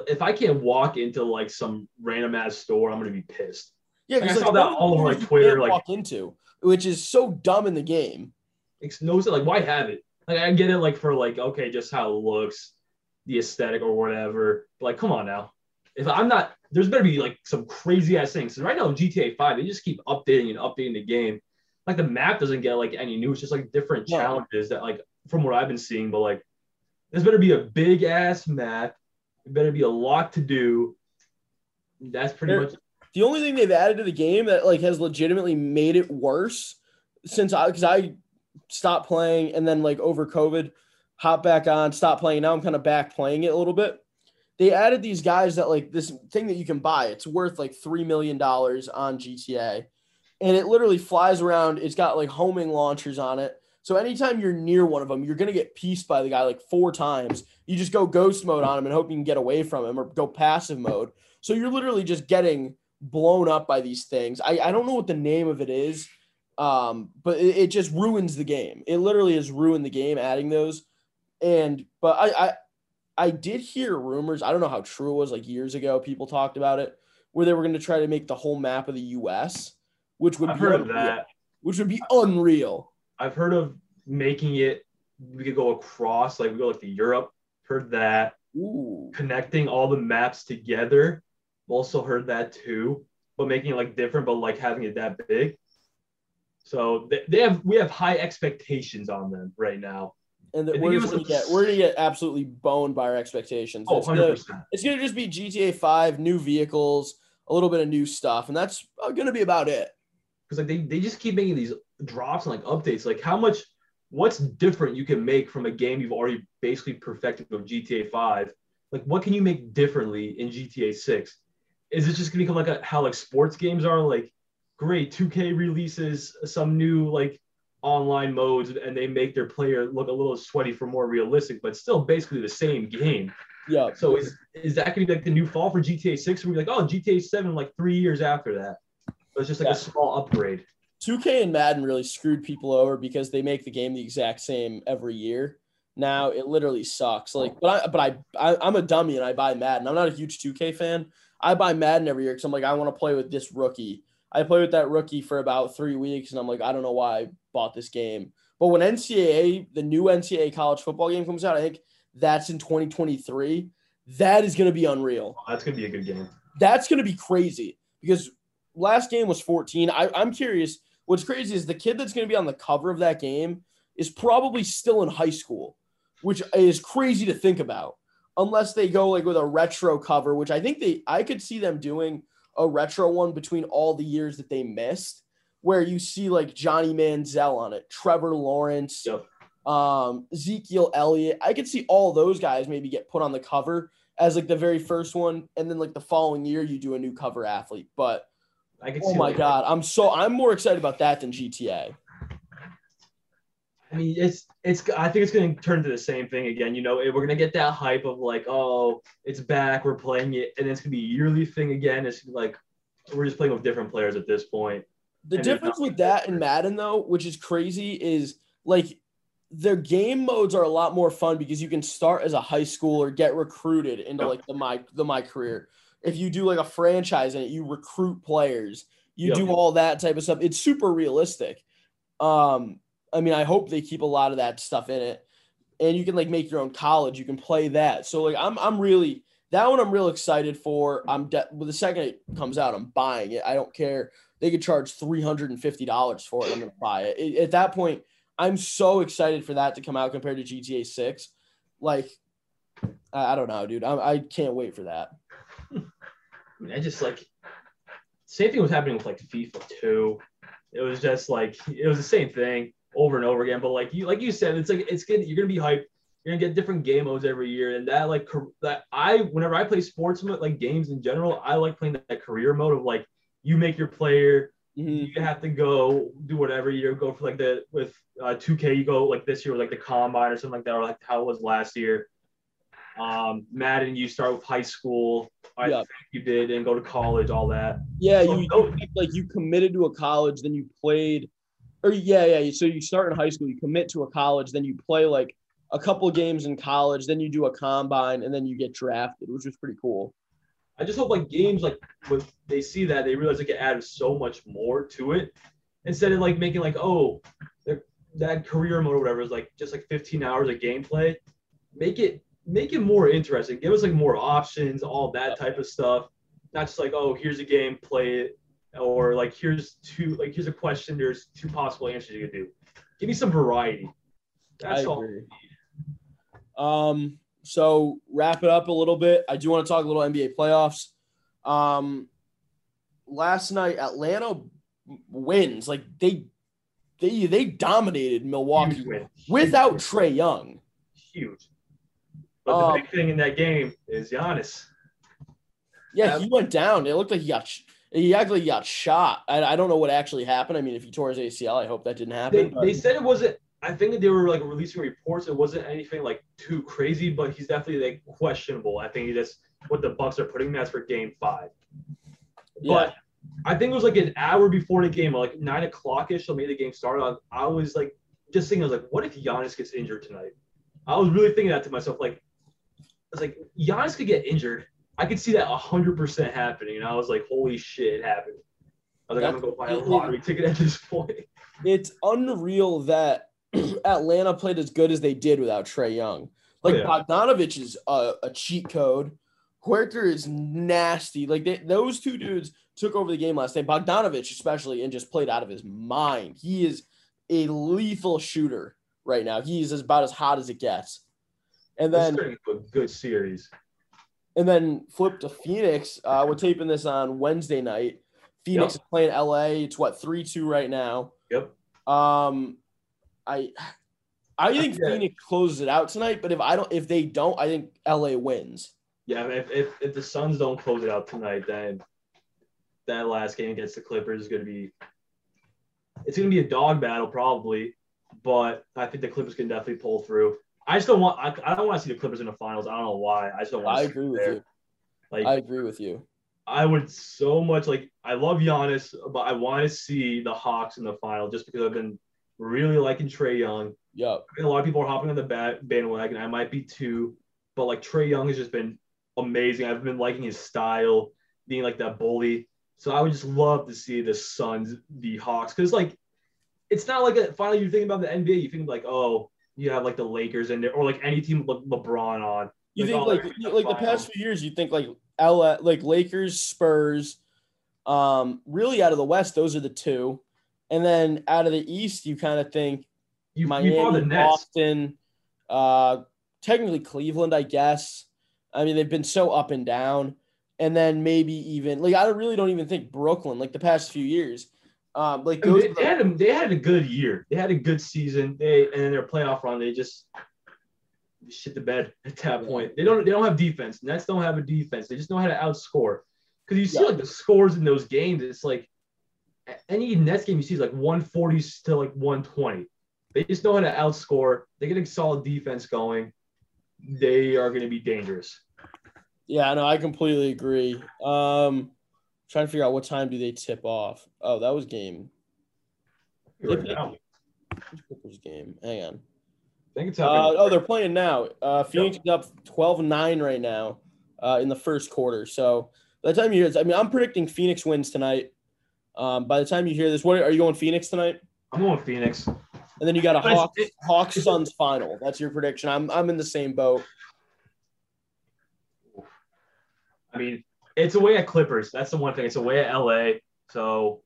If I can't walk into like some random ass store, I'm gonna be pissed. Yeah, like, I saw like, that all over like Twitter. Like walk into, which is so dumb in the game. It's no, like why have it? Like I get it, like for like okay, just how it looks, the aesthetic or whatever. But like, come on now. If I'm not, there's better be like some crazy ass things. So right now, G T A five, they just keep updating and updating the game. Like the map doesn't get like any new. It's just like different yeah. challenges that like from what I've been seeing, but like. This better be a big ass map. It better be a lot to do. That's pretty They're, much the only thing they've added to the game that like has legitimately made it worse since I because I stopped playing and then like over COVID, hop back on, stop playing. Now I'm kind of back playing it a little bit. They added these guys that like this thing that you can buy. It's worth like three million dollars on G T A, and it literally flies around. It's got like homing launchers on it. So anytime you're near one of them, you're going to get pieced by the guy like four times. You just go ghost mode on him and hope you can get away from him or go passive mode. So you're literally just getting blown up by these things. I, I don't know what the name of it is, um, but it, it just ruins the game. It literally has ruined the game adding those. And but I, I I did hear rumors. I don't know how true it was like years ago. People talked about it where they were going to try to make the whole map of the U S, which would I've be heard unreal, of that. Which would be unreal. I've heard of making it, we could go across, like we go like to Europe, heard that. Ooh. Connecting all the maps together, also heard that too. but making it like different, but like having it that big. So they, they have we have high expectations on them right now. And the, we're, gonna get, we're gonna get absolutely boned by our expectations. Oh, one hundred percent. Gonna, it's gonna just be G T A five, new vehicles, a little bit of new stuff, and that's gonna be about it. Because like they, they just keep making these drops and like updates. Like how much, what's different you can make from a game you've already basically perfected with G T A five? Like what can you make differently in G T A six? Is it just gonna become like a, how like sports games are? Like great, two K releases some new like online modes and they make their player look a little sweaty for more realistic, but still basically the same game. Yeah. So is is that gonna be like the new fall for G T A six? We're like, oh, G T A seven like three years after that. So it's just like yeah. a small upgrade. two K and Madden really screwed people over because they make the game the exact same every year. Now it literally sucks. Like, but I but I, I I'm a dummy and I buy Madden. I'm not a huge two K fan. I buy Madden every year because I'm like, I want to play with this rookie. I played with that rookie for about three weeks, and I'm like, I don't know why I bought this game. But when N C double A, the new N C double A college football game comes out, I think that's in twenty twenty-three. That is going to be unreal. Oh, that's going to be a good game. That's going to be crazy because last game was fourteen. I, I'm curious. What's crazy is the kid that's going to be on the cover of that game is probably still in high school, which is crazy to think about, unless they go like with a retro cover, which I think they I could see them doing – a retro one between all the years that they missed, where you see like Johnny Manziel on it, Trevor Lawrence, yep. um, Ezekiel Elliott. I could see all those guys maybe get put on the cover as like the very first one. And then like the following year you do a new cover athlete, but I could oh see my like, God, I'm so, I'm more excited about that than G T A. I mean, it's, it's, I think it's going to turn to the same thing again. You know, we're going to get that hype of like, oh, it's back, we're playing it. And it's going to be a yearly thing again. It's like, we're just playing with different players at this point. The and difference with that and Madden though, which is crazy, is like their game modes are a lot more fun because you can start as a high schooler, get recruited into like the, my, the, my career. If you do like a franchise in it, you recruit players, you yep. do all that type of stuff. It's super realistic. Um, I mean, I hope they keep a lot of that stuff in it, and you can like make your own college. You can play that. So like, I'm, I'm really, that one I'm real excited for. I'm de- well, the second it comes out, I'm buying it. I don't care. They could charge three hundred fifty dollars for it. I'm going to buy it. it. At that point, I'm so excited for that to come out compared to G T A six. Like, I, I don't know, dude. I, I can't wait for that. I mean, I just like, same thing was happening with like FIFA two. It was just like, it was the same thing over and over again, but like you, like you said, it's like it's good. You're gonna be hyped. You're gonna get different game modes every year, and that like that I, whenever I play sports like games in general, I like playing that career mode of like you make your player. Mm-hmm. You have to go do whatever you go for like the with uh, two K. You go like this year with like the combine or something like that, or like how it was last year. Um, Madden, you start with high school. I yeah. think you did, and go to college, all that. Yeah, so, you no, like you committed to a college, then you played. Or yeah, yeah. So you start in high school, you commit to a college, then you play like a couple games in college, then you do a combine, and then you get drafted, which was pretty cool. I just hope like games like when they see that, they realize they can add so much more to it instead of like making like, oh, that career mode or whatever is like just like fifteen hours of gameplay. Make it make it more interesting. Give us like more options, all that type of stuff. Not just like, oh, here's a game, play it. Or like, here's two, like, here's a question. There's two possible answers you could do. Give me some variety. That's I all. Agree. Um, so wrap it up a little bit. I do want to talk a little N B A playoffs. Um, last night, Atlanta wins. Like they, they, they dominated Milwaukee without Trae Young. Huge. But the um, big thing in that game is Giannis. Yeah, That's- he went down. It looked like he got. Sh- He actually got shot. I, I don't know what actually happened. I mean, if he tore his A C L, I hope that didn't happen. They, they said it wasn't – I think they were, like, releasing reports. It wasn't anything, like, too crazy, but he's definitely, like, questionable. I think that's what the Bucks are putting. That's for game five. Yeah. But I think it was, like, an hour before the game, like, nine o'clock-ish, so maybe the game started. I, I was, like, just thinking, I was like, what if Giannis gets injured tonight? I was really thinking that to myself. Like, I was like, Giannis could get injured. I could see that one hundred percent happening, and I was like, holy shit, it happened. I was like, That's, I'm going to go buy a lottery it, ticket at this point. It's unreal that Atlanta played as good as they did without Trae Young. Like, oh, yeah. Bogdanović is a, a cheat code. Huerter is nasty. Like, they, those two dudes took over the game last night. Bogdanović especially, and just played out of his mind. He is a lethal shooter right now. He is about as hot as it gets. And then a good series. And then flip to Phoenix. Uh, we're taping this on Wednesday night. Phoenix yep. is playing L A. It's what, three two right now. Yep. Um, I I think yeah. Phoenix closes it out tonight, but if I don't, if they don't, I think L A wins. Yeah, if if, if the Suns don't close it out tonight, then that last game against the Clippers is going to be it's going to be a dog battle probably, but I think the Clippers can definitely pull through. I just don't want I, I don't want to see the Clippers in the finals. I don't know why. I just don't want to I see agree with there. you. Like I agree with you. I would so much like I love Giannis, but I want to see the Hawks in the final just because I've been really liking Trae Young. Yeah. I mean, a lot of people are hopping on the bat, bandwagon. I might be too, but like Trae Young has just been amazing. I've been liking his style, being like that bully. So I would just love to see the Suns, the Hawks, because like it's not like a final. You think about the N B A, you think like, oh, you have like the Lakers in there, or like any team with Le- LeBron on. You think like like, like the past few years, you think like L A, like Lakers, Spurs, um, really out of the West, those are the two, and then out of the East, you kind of think you, Miami, you the Boston, uh, technically Cleveland, I guess. I mean, they've been so up and down, and then maybe even like I really don't even think Brooklyn. Like the past few years, um, like those they, they had a, they had a good year, they had a good season, they and then their playoff run, they just. Shit the bed at that yeah. point. They don't. They don't have defense. Nets don't have a defense. They just know how to outscore. Because you see yeah. like the scores in those games. It's like any Nets game you see is like one forty to like one twenty. They just know how to outscore. They get a solid defense going. They are going to be dangerous. Yeah, no, I completely agree. Um, trying to figure out what time do they tip off. Oh, that was game. Right now. Game. Hang on. Uh, oh, they're playing now. Uh, Phoenix yep. is up twelve nine right now uh, in the first quarter. So by the time you hear this, I mean, I'm predicting Phoenix wins tonight. Um, by the time you hear this, what are you going Phoenix tonight? I'm going Phoenix. And then you got a Hawks, Hawks Suns final. That's your prediction. I'm I'm in the same boat. I mean, it's away at Clippers. That's the one thing. It's away at L A. So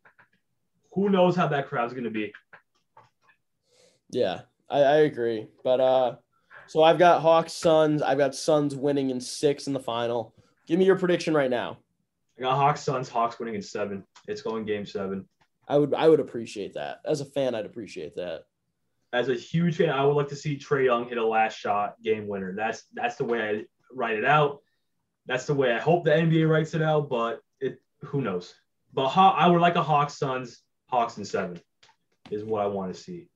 who knows how that crowd's going to be? Yeah. I, I agree, but uh, so I've got Hawks, Suns. I've got Suns winning in six in the final. Give me your prediction right now. I got Hawks, Suns. Hawks winning in seven. It's going game seven. I would, I would appreciate that. As a fan, I'd appreciate that. As a huge fan, I would like to see Trae Young hit a last shot game winner. That's that's the way I write it out. That's the way I hope the N B A writes it out. But it, who knows? But Haw- I would like a Hawks, Suns, Hawks in seven is what I want to see.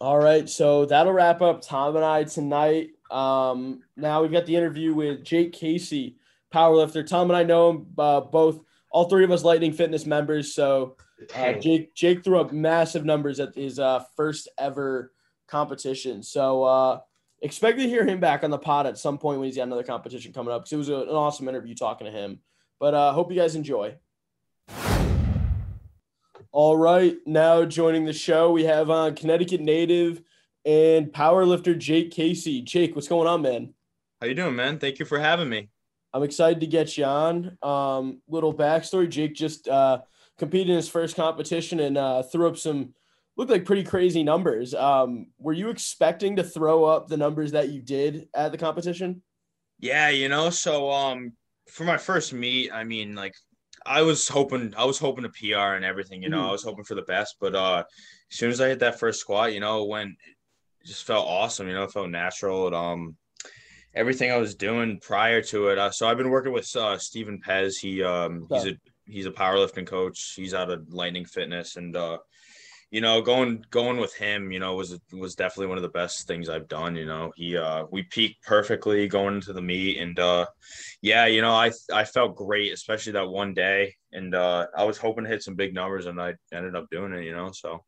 All right, so that'll wrap up Tom and I tonight. Um, now we've got the interview with Jake Casey, powerlifter. Tom and I know him, uh, both, all three of us Lightning Fitness members. So uh, Jake Jake threw up massive numbers at his uh, first ever competition. So uh, expect to hear him back on the pod at some point when he's got another competition coming up, because it was a, an awesome interview talking to him. But uh, hope you guys enjoy. All right, now joining the show, we have uh, Connecticut native and powerlifter Jake Casey. Jake, what's going on, man? How you doing, man? Thank you for having me. I'm excited to get you on. Um, little backstory, Jake just uh, competed in his first competition and uh, threw up some, looked like pretty crazy numbers. Um, were you expecting to throw up the numbers that you did at the competition? Yeah, you know, so um, for my first meet, I mean, like, I was hoping, I was hoping to P R and everything, you know, mm-hmm. I was hoping for the best, but uh, as soon as I hit that first squat, you know, when it just felt awesome, you know, it felt natural. And, um, everything I was doing prior to it. Uh, so I've been working with, uh, Stephen Pez. He, um, okay. he's a, he's a powerlifting coach. He's out of Lightning Fitness, and, uh, you know, going, going with him, you know, was, was definitely one of the best things I've done. You know, he, uh, we peaked perfectly going into the meet, and, uh, yeah, you know, I, I felt great, especially that one day. And, uh, I was hoping to hit some big numbers, and I ended up doing it, you know, so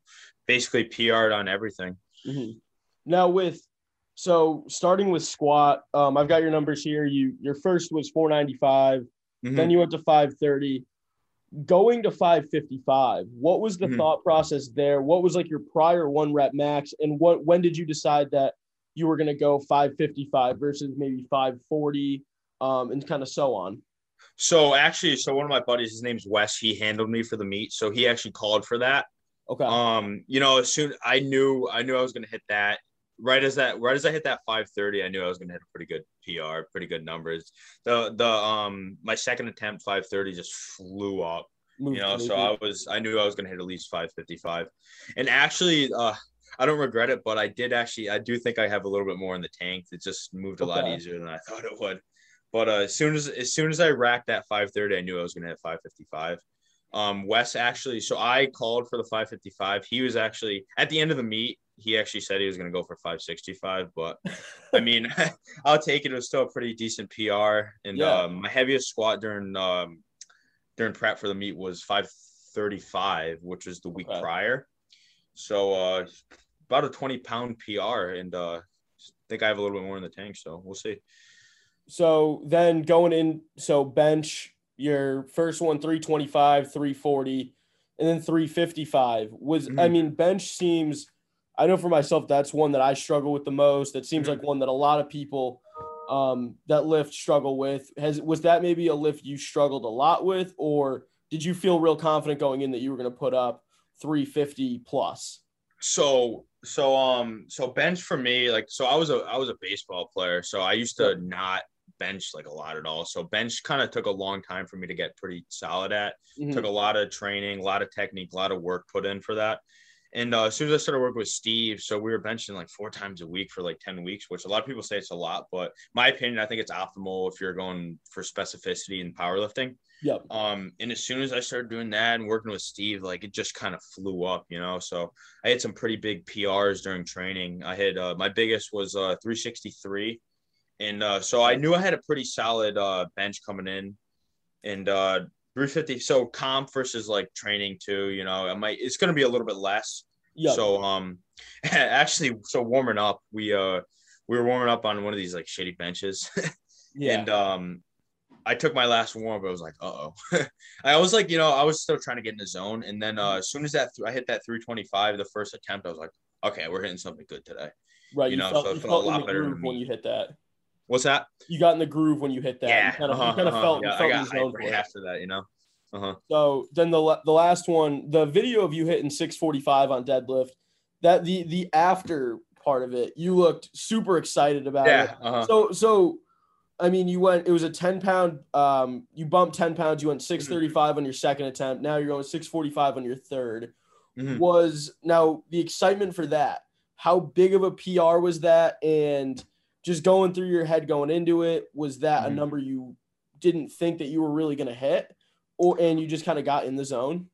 basically P R'd on everything. Mm-hmm. Now with, so starting with squat, um, I've got your numbers here. You, your first was four ninety-five, mm-hmm. then you went to five thirty. Going to five fifty-five, what was the mm-hmm. thought process there? What was like your prior one rep max? And what, when did you decide that you were going to go five fifty-five versus maybe five forty um, and kind of so on? So actually, so one of my buddies, his name's Wes. He handled me for the meet, so he actually called for that. Okay. Um, you know, as soon I knew, I knew I was gonna hit that. Right as that, right as I hit that five thirty, I knew I was gonna hit a pretty good P R, pretty good numbers. The the um my second attempt five thirty just flew up. Moved, you know, moved, so moved. I was I knew I was gonna hit at least five fifty-five, and actually, uh, I don't regret it, but I did actually I do think I have a little bit more in the tank. It just moved a okay. lot easier than I thought it would. But uh, as soon as as soon as I racked that five thirty, I knew I was gonna hit five fifty-five. Um, Wes actually, so I called for the five fifty-five. He was actually at the end of the meet. He actually said he was going to go for five sixty-five, but I mean, I'll take it. It was still a pretty decent P R. And yeah. um, my heaviest squat during um, during prep for the meet was five thirty-five, which was the week okay. prior. So uh, about a twenty pound P R, and uh, I think I have a little bit more in the tank. So we'll see. So then going in, so bench, your first one, three twenty-five, three forty, and then three fifty-five was, mm-hmm. I mean, bench seems, I know for myself, that's one that I struggle with the most. That seems like one that a lot of people um, that lift struggle with. Has was that maybe a lift you struggled a lot with, or did you feel real confident going in that you were going to put up three fifty plus? So, so, um, so bench for me, like, so I was a, I was a baseball player, so I used to not bench like a lot at all. So bench kind of took a long time for me to get pretty solid at. Mm-hmm. Took a lot of training, a lot of technique, a lot of work put in for that. And uh, as soon as I started working with Steve, so we were benching like four times a week for like ten weeks, which a lot of people say it's a lot, but my opinion, I think it's optimal if you're going for specificity in powerlifting. Yep. Um, and as soon as I started doing that and working with Steve, like it just kind of flew up, you know? So I had some pretty big P Rs during training. I had, uh, my biggest was uh, three sixty-three. And uh, so I knew I had a pretty solid uh, bench coming in, and uh three fifty, so comp versus like training too, you know, I might, it's going to be a little bit less. Yeah. So, um, actually, so warming up, we, uh, we were warming up on one of these like shitty benches. Yeah. And, um, I took my last warm up. I was like, uh-oh. I was like, you know, I was still trying to get in the zone. And then, uh, as soon as that, th- I hit that three twenty-five, the first attempt, I was like, okay, we're hitting something good today. Right. You, you know, felt, so it felt a lot better than when you hit that. What's that? You got in the groove when you hit that. Yeah. You kind of, uh-huh, you kind of uh-huh. felt, yeah, felt got, zone right after that, you know? Uh-huh. So then the the last one, the video of you hitting six forty-five on deadlift, that the the after part of it, you looked super excited about yeah, it. Uh-huh. So, so I mean, you went, it was a ten pound, um, you bumped ten pounds, you went six thirty-five mm-hmm. on your second attempt. Now you're going six forty-five on your third. Mm-hmm. Was, now the excitement for that, how big of a P R was that? And just going through your head going into it, was that mm-hmm. a number you didn't think that you were really going to hit, or and you just kind of got in the zone?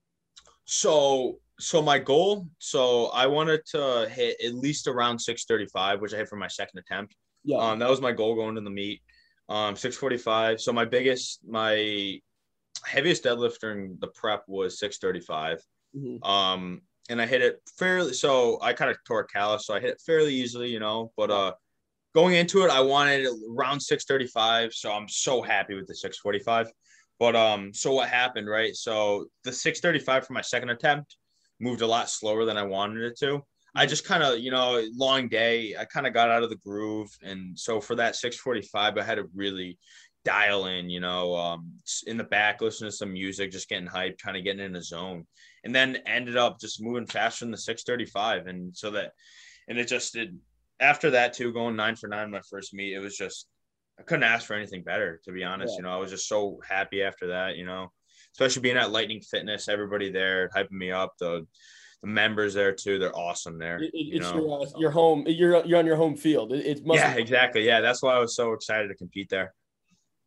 So, so my goal, so I wanted to hit at least around six thirty-five, which I hit for my second attempt. Yeah. Um, that was my goal going to the meet. Um, six forty-five. So my biggest, my heaviest deadlift during the prep was six thirty-five. Mm-hmm. Um, and I hit it fairly. So I kind of tore a callus, so I hit it fairly easily, you know, but, uh, going into it, I wanted around six thirty-five, so I'm so happy with the six forty-five. But um, so what happened, right? So the six thirty-five for my second attempt moved a lot slower than I wanted it to. I just kind of, you know, long day, I kind of got out of the groove. And so for that six forty-five, I had to really dial in, you know, um, in the back, listening to some music, just getting hyped, kind of getting in a zone. And then ended up just moving faster than the six thirty-five. And so that, and it just did. After that too, going nine for nine, my first meet, it was just, I couldn't ask for anything better, to be honest. Yeah. You know, I was just so happy after that, you know, especially being at Lightning Fitness, everybody there hyping me up, the the members there too. They're awesome there. It, you it's your, uh, your home, you're, you're on your home field. It, it's yeah, be- exactly. Yeah. That's why I was so excited to compete there.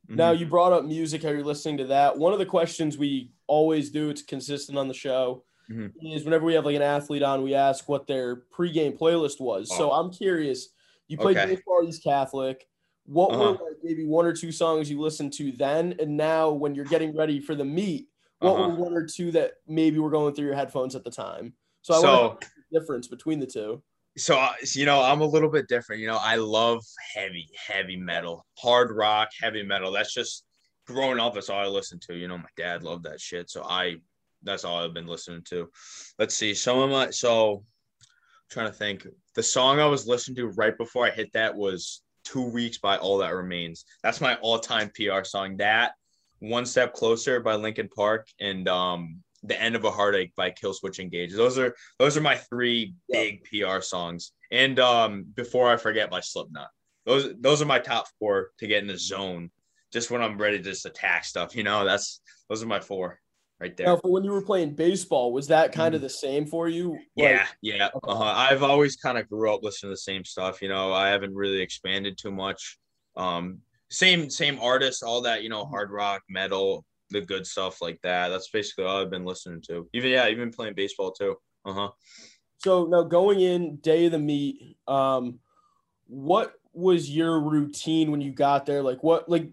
Mm-hmm. Now you brought up music, how you're listening to that. One of the questions we always do, it's consistent on the show, mm-hmm. is whenever we have like an athlete on, we ask what their pregame playlist was. Oh. So I'm curious, you played okay. baseball, East Catholic. What uh-huh. were like maybe one or two songs you listened to then, and now when you're getting ready for the meet, what uh-huh. were one or two that maybe were going through your headphones at the time? So I so, want to know the difference between the two. So, you know, I'm a little bit different. You know, I love heavy, heavy metal, hard rock, heavy metal. That's just growing up. That's all I listened to. You know, my dad loved that shit. So I – that's all I've been listening to. Let's see. Some of my, so I'm trying to think, the song I was listening to right before I hit that was Two Weeks by All That Remains. That's my all time P R song. That One Step Closer by Linkin Park, and um, The End of a Heartache by Killswitch Engage. Those are those are my three yeah. big P R songs. And um, Before I Forget by Slipknot. Those those are my top four to get in the zone. Just when I'm ready to just attack stuff, you know, that's those are my four right there. Now, for when you were playing baseball, was that kind of the same for you? Like, yeah, yeah. Okay. Uh-huh. I've always kind of grew up listening to the same stuff. You know, I haven't really expanded too much. Um, same same artists, all that, you know, hard rock, metal, the good stuff like that. That's basically all I've been listening to. Even yeah, even playing baseball too. Uh-huh. So now going in day of the meet, um, what was your routine when you got there? Like what, like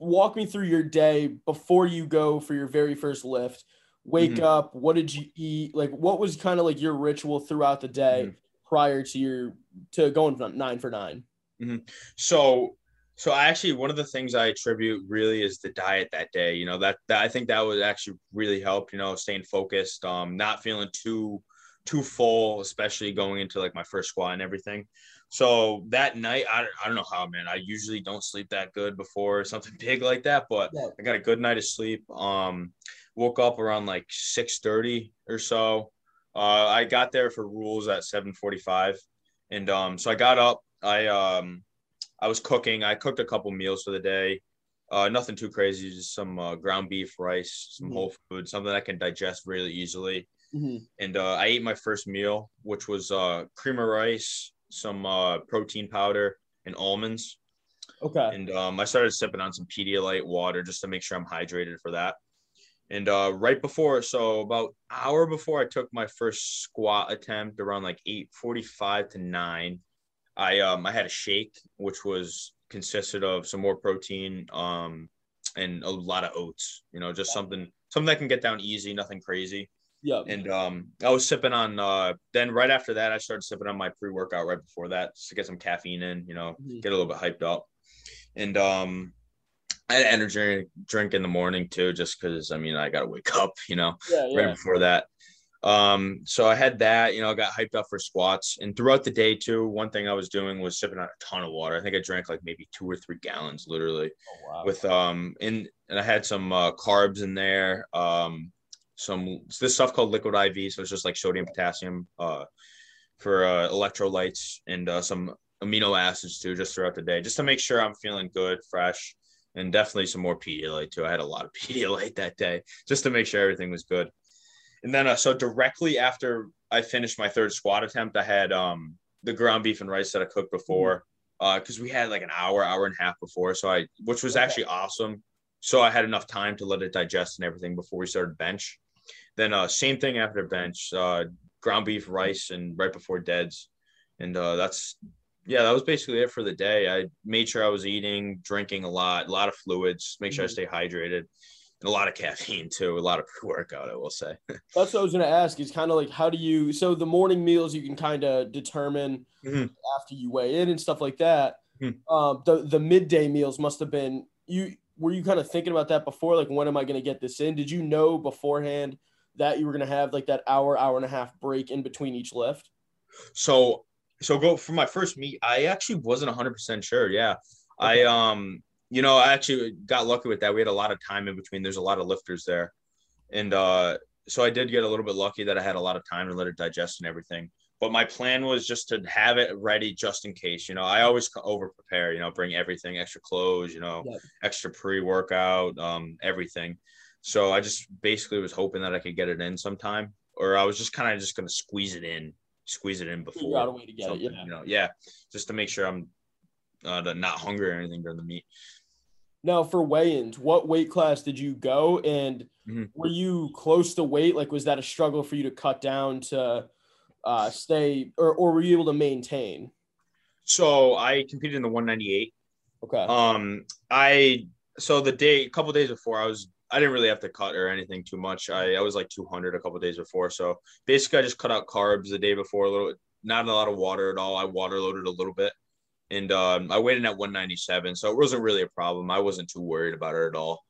walk me through your day before you go for your very first lift, wake mm-hmm. up. What did you eat? Like what was kind of like your ritual throughout the day mm-hmm. prior to your, to going nine for nine? Mm-hmm. So, so I actually, one of the things I attribute really is the diet that day, you know, that, that I think that would actually really help, you know, staying focused, um, not feeling too, too full, especially going into like my first squat and everything. So that night, I, I don't know how, man, I usually don't sleep that good before something big like that, but yeah. I got a good night of sleep. Um, woke up around like six thirty or so. Uh, I got there for rules at seven forty-five. And um, so I got up, I, um, I was cooking. I cooked a couple meals for the day. Uh, nothing too crazy, just some uh, ground beef, rice, some mm-hmm. whole food, something I can digest really easily. Mm-hmm. And uh, I ate my first meal, which was uh, cream of rice, some uh, protein powder and almonds. Okay. And um, I started sipping on some Pedialyte water just to make sure I'm hydrated for that. And uh, right before, so about an hour before I took my first squat attempt, around like eight forty-five to nine, I um I had a shake, which was consisted of some more protein um and a lot of oats. You know, just yeah. something something that can get down easy, nothing crazy. Yeah. And um, I was sipping on, uh, then right after that, I started sipping on my pre-workout right before that just to get some caffeine in, you know, mm-hmm. get a little bit hyped up. And um, I had an energy drink in the morning too, just because, I mean, I got to wake up, you know, yeah, yeah. right before that. Um, so I had that, you know, I got hyped up for squats. And throughout the day too, one thing I was doing was sipping on a ton of water. I think I drank like maybe two or three gallons, literally. Oh, wow. With, um, in, and I had some uh, carbs in there. Um, some this stuff called Liquid I V, so it's just like sodium, potassium uh for uh electrolytes, and uh some amino acids too, just throughout the day, just to make sure I'm feeling good, fresh, and definitely some more Pedialyte too. I had a lot of Pedialyte that day just to make sure everything was good. And then uh, so directly after I finished my third squat attempt, I had um the ground beef and rice that I cooked before, uh because we had like an hour hour and a half before, so I which was okay. actually awesome. So I had enough time to let it digest and everything before we started bench. Then uh, same thing after bench, uh, ground beef, rice, and right before deads. And uh, that's, yeah, that was basically it for the day. I made sure I was eating, drinking a lot, a lot of fluids, make sure mm-hmm. I stay hydrated, and a lot of caffeine too, a lot of pre-workout, I will say. That's what I was going to ask, is kind of like, how do you, so the morning meals you can kind of determine mm-hmm. after you weigh in and stuff like that. Mm-hmm. Um, the, the midday meals must have been, you were you kind of thinking about that before? Like, when am I going to get this in? Did you know beforehand that you were going to have like that hour, hour and a half break in between each lift? So, so go for my first meet, I actually wasn't a hundred percent sure. Yeah. Okay. I, um, you know, I actually got lucky with that. We had a lot of time in between. There's a lot of lifters there. And uh, so I did get a little bit lucky that I had a lot of time to let it digest and everything. But my plan was just to have it ready just in case, you know, I always over prepare, you know, bring everything, extra clothes, you know, yeah. extra pre-workout, um, everything. So I just basically was hoping that I could get it in sometime, or I was just kind of just going to squeeze it in, squeeze it in before. You got a way to get it, yeah. You know, yeah, just to make sure I'm uh, not hungry or anything during the meet. Now for weigh-ins, what weight class did you go? And mm-hmm. were you close to weight? Like, was that a struggle for you to cut down to uh, stay, or, or were you able to maintain? So I competed in the one ninety-eight. Okay. Um, I, so the day, a couple days before I was, I didn't really have to cut or anything too much. I, I was like two hundred a couple of days before. So basically I just cut out carbs the day before, a little, not a lot of water at all. I water loaded a little bit, and um, I weighed in at one ninety-seven. So it wasn't really a problem. I wasn't too worried about it at all.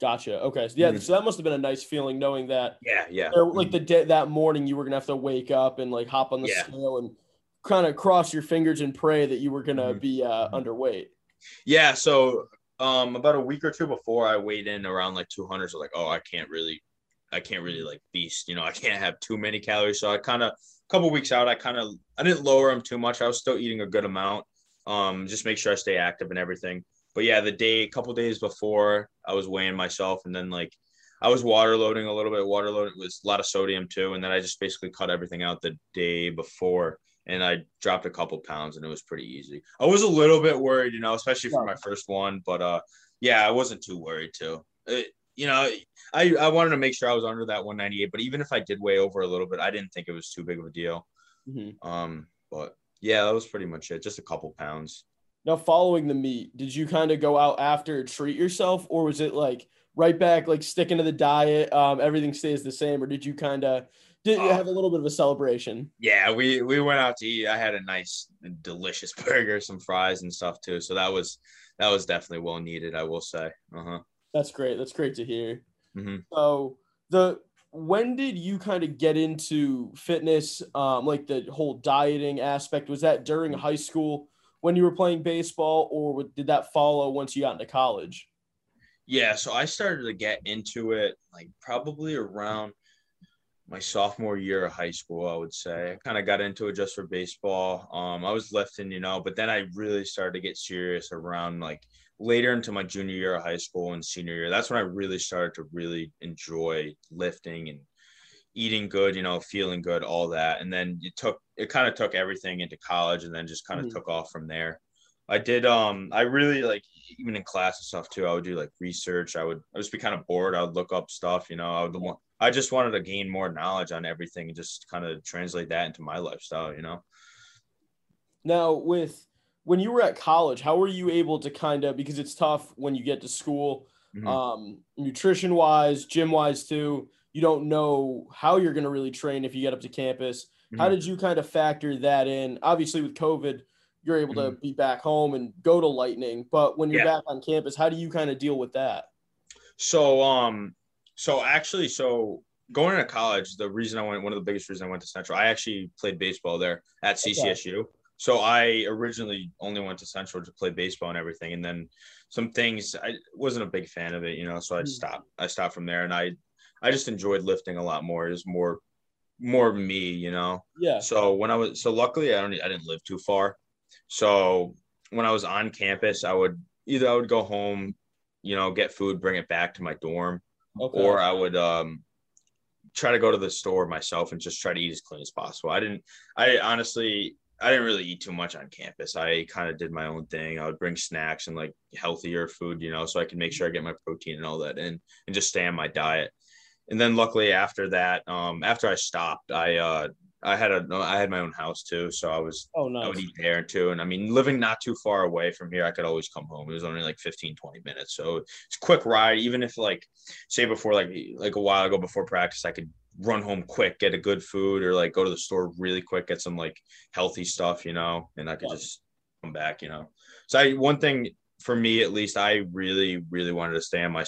Gotcha. Okay. So, yeah. Mm-hmm. So that must've been a nice feeling knowing that. Yeah. Yeah. Or, like, mm-hmm. the day, that morning you were going to have to wake up and like hop on the yeah. scale and kind of cross your fingers and pray that you were going to mm-hmm. be uh, underweight. Yeah. So um, about a week or two before, I weighed in around like two hundred. So like, oh, I can't really, I can't really like feast, you know, I can't have too many calories. So I kind of, a couple weeks out, I kind of, I didn't lower them too much. I was still eating a good amount. Um, just make sure I stay active and everything. But yeah, the day, a couple days before, I was weighing myself, and then like I was water loading a little bit. Water loading was a lot of sodium too. And then I just basically cut everything out the day before, and I dropped a couple pounds, and it was pretty easy. I was a little bit worried, you know, especially for my first one, but uh, yeah, I wasn't too worried too. It, you know, I, I wanted to make sure I was under that one ninety-eight, but even if I did weigh over a little bit, I didn't think it was too big of a deal. Mm-hmm. Um, but yeah, that was pretty much it. Just a couple pounds. Now, following the meet, did you kind of go out after, treat yourself, or was it like right back, like sticking to the diet, um, everything stays the same, or did you kind of did you uh, have a little bit of a celebration? Yeah, we we went out to eat. I had a nice, delicious burger, some fries and stuff too. So that was that was definitely well needed, I will say. Uh huh. That's great. That's great to hear. Mm-hmm. So the when did you kind of get into fitness, um, like the whole dieting aspect? Was that during high school, when you were playing baseball, or did that follow once you got into college? Yeah, so I started to get into it like probably around my sophomore year of high school, I would say. I kind of got into it just for baseball. Um, I was lifting, you know, but then I really started to get serious around like later into my junior year of high school and senior year. That's when I really started to really enjoy lifting and eating good, you know, feeling good, all that. And then it took, it kind of took everything into college, and then just kind of mm-hmm. took off from there. I did, um, I really like, even in class and stuff too, I would do like research. I would, I would just be kind of bored. I would look up stuff, you know, I would want, I just wanted to gain more knowledge on everything and just kind of translate that into my lifestyle, you know? Now with, when you were at college, how were you able to kind of, because it's tough when you get to school, mm-hmm. um, nutrition wise, gym wise too, you don't know how you're going to really train if you get up to campus. Mm-hmm. How did you kind of factor that in? Obviously with COVID, you're able mm-hmm. to be back home and go to Lightning, but when you're yeah. back on campus, how do you kind of deal with that? So, um, so actually, so going into college, the reason I went, one of the biggest reasons I went to Central, I actually played baseball there at C C S U. Okay. So I originally only went to Central to play baseball and everything. And then some things, I wasn't a big fan of it, you know, so I stopped, I stopped from there, and I, I just enjoyed lifting a lot more. It was more, more me, you know? Yeah. So when I was, so luckily I don't, I didn't live too far. So when I was on campus, I would either, I would go home, you know, get food, bring it back to my dorm, okay. or I would, um, try to go to the store myself and just try to eat as clean as possible. I didn't, I honestly, I didn't really eat too much on campus. I kind of did my own thing. I would bring snacks and like healthier food, you know, so I could make sure I get my protein and all that in, and just stay on my diet. And then luckily after that, um, after I stopped, I, uh, I had a, I had my own house too. So I was, oh, nice. I would eat there too. And I mean, living not too far away from here, I could always come home. It was only like fifteen, twenty minutes. So it's a quick ride. Even if like, say before, like, like a while ago before practice, I could run home quick, get a good food, or like go to the store really quick, get some like healthy stuff, you know, and I could yeah. just come back, you know? So I, one thing for me, at least, I really, really wanted to stay on my,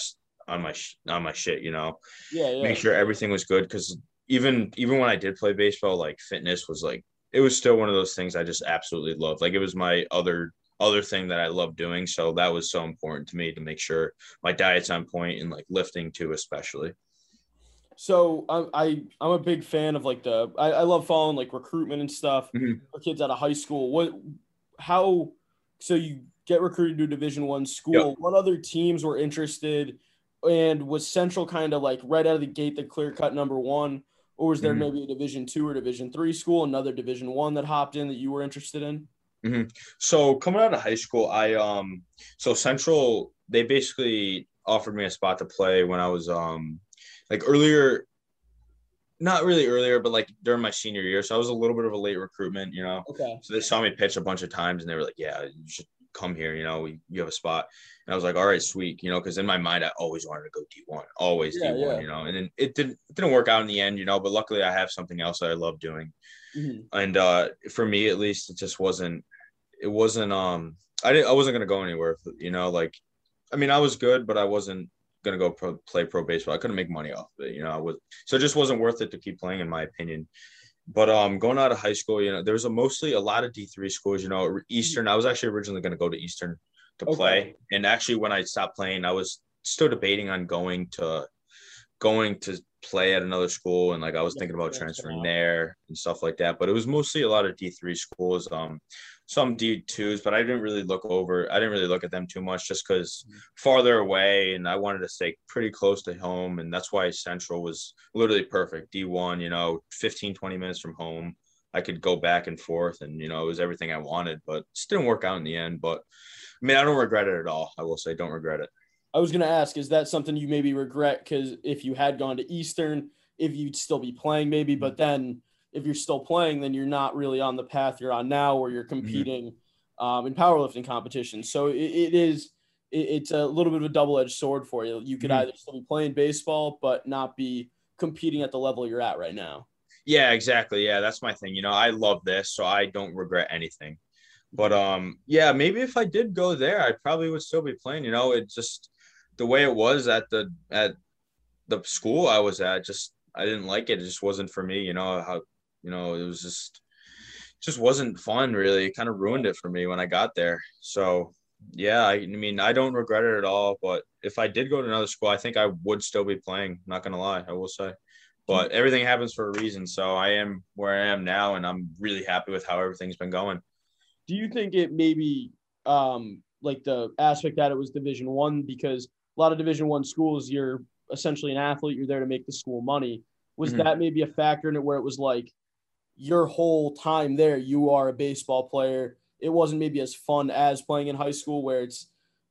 on my, on my shit, you know, yeah, yeah. make sure everything was good. Cause even, even when I did play baseball, like fitness was like, it was still one of those things I just absolutely loved. Like it was my other, other thing that I loved doing. So that was so important to me to make sure my diet's on point, and like lifting too, especially. So um, I, I'm a big fan of like the, I, I love following like recruitment and stuff mm-hmm. for kids out of high school. What, how, so you get recruited to a Division One school, yep. what other teams were interested, and was Central kind of like right out of the gate, the clear cut number one, or was there mm-hmm. maybe a Division Two or Division Three school, another Division One that hopped in that you were interested in? Mm-hmm. So coming out of high school, I, um, so Central, they basically offered me a spot to play when I was, um, like earlier, not really earlier, but like during my senior year. So I was a little bit of a late recruitment, you know? Okay. So they saw me pitch a bunch of times, and they were like, yeah, you should come here, you know, we, you have a spot. And I was like, all right, sweet. You know, cause in my mind, I always wanted to go D one, always yeah, D one, yeah. you know, and then it didn't, it didn't work out in the end, you know, but luckily I have something else that I love doing. Mm-hmm. And uh, for me, at least, it just wasn't, it wasn't, um, I didn't, I wasn't going to go anywhere, you know, like, I mean, I was good, but I wasn't going to go pro, play pro baseball. I couldn't make money off of it, you know. I was, so it just wasn't worth it to keep playing, in my opinion. But um, going out of high school, you know, there was a mostly a lot of D three schools, you know, Eastern. I was actually originally going to go to Eastern. to okay. play. And actually, when I stopped playing, I was still debating on going to going to play at another school, and like I was yeah, thinking about transferring there and stuff like that. But it was mostly a lot of D three schools, um, some D twos, but I didn't really look over. I didn't really look at them too much just because mm-hmm. farther away, and I wanted to stay pretty close to home, and that's why Central was literally perfect. D one, you know, fifteen, twenty minutes from home. I could go back and forth, and, you know, it was everything I wanted, but it just didn't work out in the end. But I mean, I don't regret it at all. I will say, don't regret it. I was going to ask, is that something you maybe regret? Because if you had gone to Eastern, if you'd still be playing maybe, but then if you're still playing, then you're not really on the path you're on now, where you're competing mm-hmm. um, in powerlifting competitions. So it, it is, it, it's a little bit of a double-edged sword for you. You could mm-hmm. either still be playing baseball, but not be competing at the level you're at right now. Yeah, exactly. Yeah, that's my thing. You know, I love this, so I don't regret anything. But, um, yeah, maybe if I did go there, I probably would still be playing. You know, it just the way it was at the at the school I was at, just I didn't like it. It just wasn't for me. You know, how, you know, it was just just wasn't fun, really. It kind of ruined it for me when I got there. So, yeah, I, I mean, I don't regret it at all. But if I did go to another school, I think I would still be playing. Not going to lie, I will say. But everything happens for a reason. So I am where I am now, and I'm really happy with how everything's been going. Do you think it maybe um, like the aspect that it was Division One, because a lot of Division One schools, you're essentially an athlete, you're there to make the school money. Was mm-hmm. that maybe a factor in it, where it was like your whole time there, you are a baseball player? It wasn't maybe as fun as playing in high school, where it's,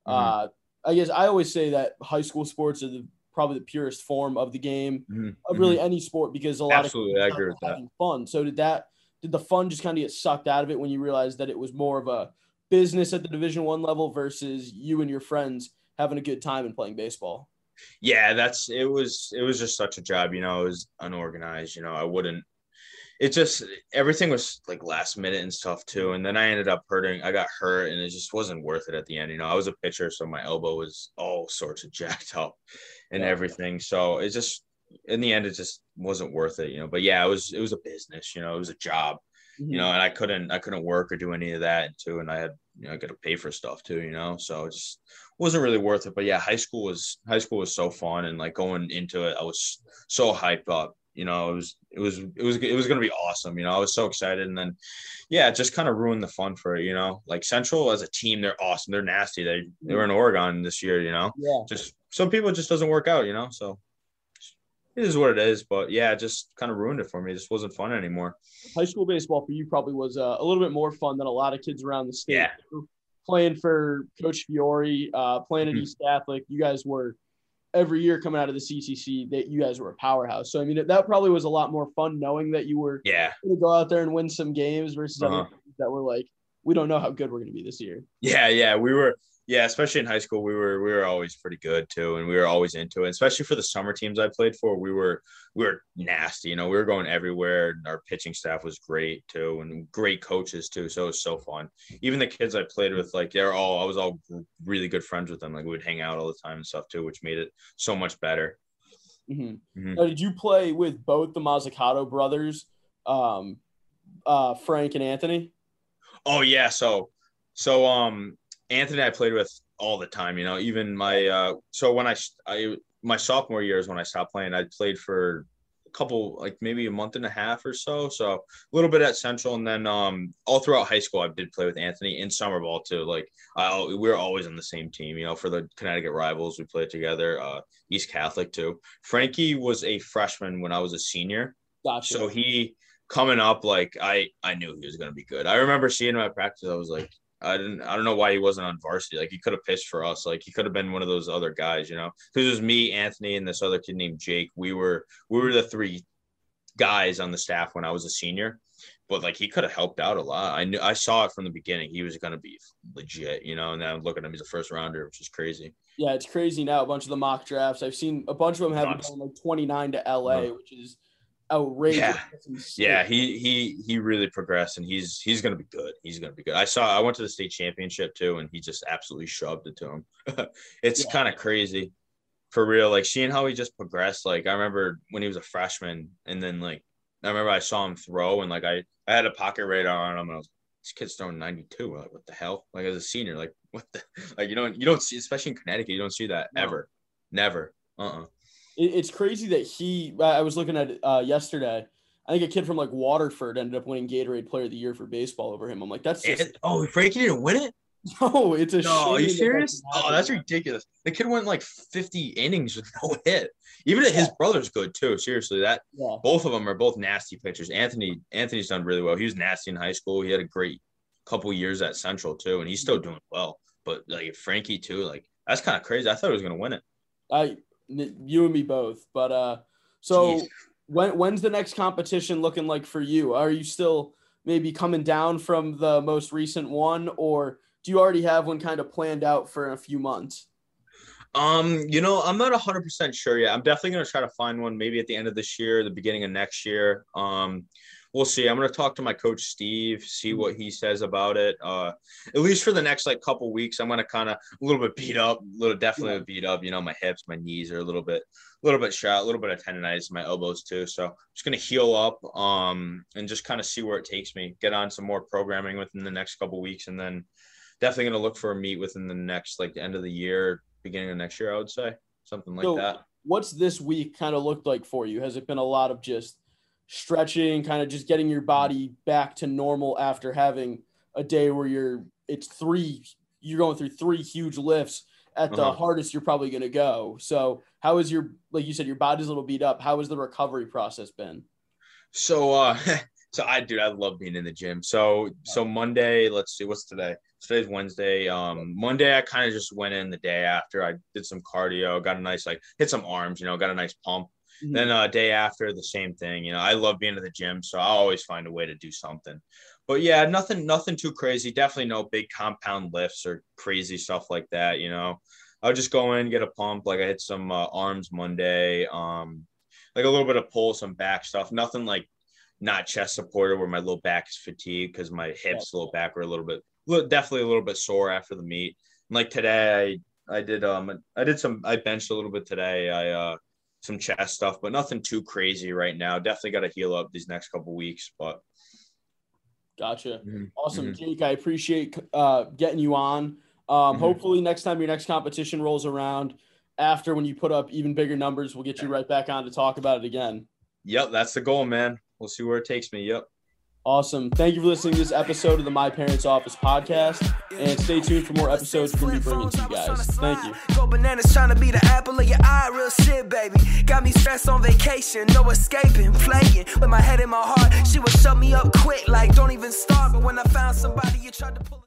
mm-hmm. uh, I guess I always say that high school sports are the probably the purest form of the game mm-hmm. of really mm-hmm. any sport, because a lot Absolutely, of people I agree with having that. Fun. So did that, did the fun just kind of get sucked out of it when you realized that it was more of a business at the Division One level versus you and your friends having a good time and playing baseball? Yeah, that's, it was, it was just such a job, you know, it was unorganized, you know, I wouldn't, it just, everything was like last minute and stuff too. And then I ended up hurting. I got hurt, and it just wasn't worth it at the end. You know, I was a pitcher, so my elbow was all sorts of jacked up and yeah. everything. So it just, in the end, it just wasn't worth it, you know, but yeah, it was, it was a business, you know, it was a job, mm-hmm. you know, and I couldn't, I couldn't work or do any of that too. And I had, you know, I got to pay for stuff too, you know, so it just wasn't really worth it. But yeah, high school was, high school was so fun. And like going into it, I was so hyped up. You know, it was, it was, it was, it was going to be awesome. You know, I was so excited. And then, yeah, it just kind of ruined the fun for it, you know, like Central as a team, they're awesome. They're nasty. They, they were in Oregon this year, you know, yeah. just some people, it just doesn't work out, you know, so it is what it is. But yeah, it just kind of ruined it for me. It just wasn't fun anymore. High school baseball for you probably was uh, a little bit more fun than a lot of kids around the state. Yeah. Playing for Coach Fiore, uh, playing at mm-hmm. East Catholic, you guys were, every year coming out of the C C C, that you guys were a powerhouse. So, I mean, that probably was a lot more fun knowing that you were yeah. going to go out there and win some games versus uh-huh. other teams that were like, we don't know how good we're going to be this year. Yeah, yeah. We were, yeah, especially in high school, we were we were always pretty good too. And we were always into it, especially for the summer teams I played for. We were, we were nasty. You know, we were going everywhere. And our pitching staff was great too, and great coaches too. So it was so fun. Even the kids I played with, like, they're all, I was all really good friends with them. Like, we would hang out all the time and stuff too, which made it so much better. Mm-hmm. Mm-hmm. Now, did you play with both the Mazzucato brothers, um, uh, Frank and Anthony? Oh, yeah. So, so, um, Anthony I played with all the time, you know, even my uh, – so when I, I – my sophomore year is when I stopped playing. I played for a couple – like maybe a month and a half or so. So a little bit at Central, and then um, all throughout high school I did play with Anthony in summer ball too. Like I, we were always on the same team, you know, for the Connecticut Rivals. We played together, uh, East Catholic too. Frankie was a freshman when I was a senior. Gotcha. So he – coming up, like I, I knew he was going to be good. I remember seeing him at practice. I was like – I didn't, I don't know why he wasn't on varsity. Like, he could have pitched for us. Like, he could have been one of those other guys, you know, because it was me, Anthony, and this other kid named Jake. We were, we were the three guys on the staff when I was a senior, but like, he could have helped out a lot. I knew, I saw it from the beginning. He was going to be legit, you know, and now look at him, he's a first rounder, which is crazy. Yeah. It's crazy now. A bunch of the mock drafts, I've seen a bunch of them having gone like twenty-nine to L A, mm-hmm. which is outrageous. Yeah. yeah, he he he really progressed, and he's he's gonna be good. He's gonna be good. I saw I went to the state championship too, and he just absolutely shoved it to him. It's yeah. kind of crazy, for real. Like, seeing how he just progressed. Like, I remember when he was a freshman, and then like I remember I saw him throw, and like I I had a pocket radar on him, and I was, this kid's throwing ninety-two. Like, what the hell? Like, as a senior, like What the, like, you don't, you don't see, especially in Connecticut, you don't see that no. ever, never. Uh-uh. It, it's crazy that he, I was looking at uh, yesterday, I think a kid from like Waterford ended up winning Gatorade Player of the Year for baseball over him. I'm like, that's just... It, oh, Frankie didn't win it? No, it's a No, are you serious? That oh, that's ridiculous. The kid went like fifty innings with no hit. Even yeah. his brother's good too. Seriously, that yeah. both of them are both nasty pitchers. Anthony, Anthony's done really well. He was nasty in high school. He had a great couple years at Central too, and he's still doing well. But like Frankie too, like that's kind of crazy. I thought he was gonna win it. I, you and me both. But uh, so Jeez. when when's the next competition looking like for you? Are you still maybe coming down from the most recent one, or do you already have one kind of planned out for a few months? Um, you know, I'm not one hundred percent sure yet. I'm definitely going to try to find one maybe at the end of this year, the beginning of next year. Um, we'll see. I'm going to talk to my coach, Steve, see what he says about it. Uh, at least for the next like couple weeks, I'm going to kind of a little bit beat up, a little definitely yeah. beat up, you know, my hips, my knees are a little bit, a little bit shot, a little bit of tendonitis, my elbows too. So I'm just going to heal up um, and just kind of see where it takes me, get on some more programming within the next couple weeks. And then, definitely going to look for a meet within the next, like the end of the year, beginning of next year, I would say, something like so that. What's this week kind of looked like for you? Has it been a lot of just stretching, kind of just getting your body back to normal after having a day where you're, it's three, you're going through three huge lifts at the uh-huh. hardest you're probably going to go. So how is your, like you said, your body's a little beat up. How has the recovery process been? So, uh, so I, dude, I love being in the gym. So, so Monday, let's see, what's today? Today's Wednesday. Um, Monday, I kind of just went in the day after. I did some cardio, got a nice, like, hit some arms, you know, got a nice pump. Mm-hmm. Then uh, day after, the same thing. You know, I love being at the gym, so I always find a way to do something. But, yeah, nothing nothing too crazy. Definitely no big compound lifts or crazy stuff like that, you know. I would just go in, get a pump. Like, I hit some uh, arms Monday, um, like a little bit of pull, some back stuff. Nothing, like, not chest supported where my low back is fatigued because my hips, yeah. low back were a little bit – definitely a little bit sore after the meet. And like today, I, I did um I did some I benched a little bit today. I uh some chest stuff, but nothing too crazy right now. Definitely got to heal up these next couple weeks. But gotcha, mm-hmm. awesome, mm-hmm. Jake. I appreciate uh getting you on. Um, mm-hmm. Hopefully next time your next competition rolls around, after when you put up even bigger numbers, we'll get you right back on to talk about it again. Yep, that's the goal, man. We'll see where it takes me. Yep. Awesome. Thank you for listening to this episode of the My Parents Office podcast. And stay tuned for more episodes we're going to be bringing to you guys. Thank you. Go bananas trying to be the apple of your eye. Real shit, baby. Got me stressed on vacation. No escaping. Playing with my head in my heart. She would shut me up quick like don't even start. But when I found somebody, you tried to pull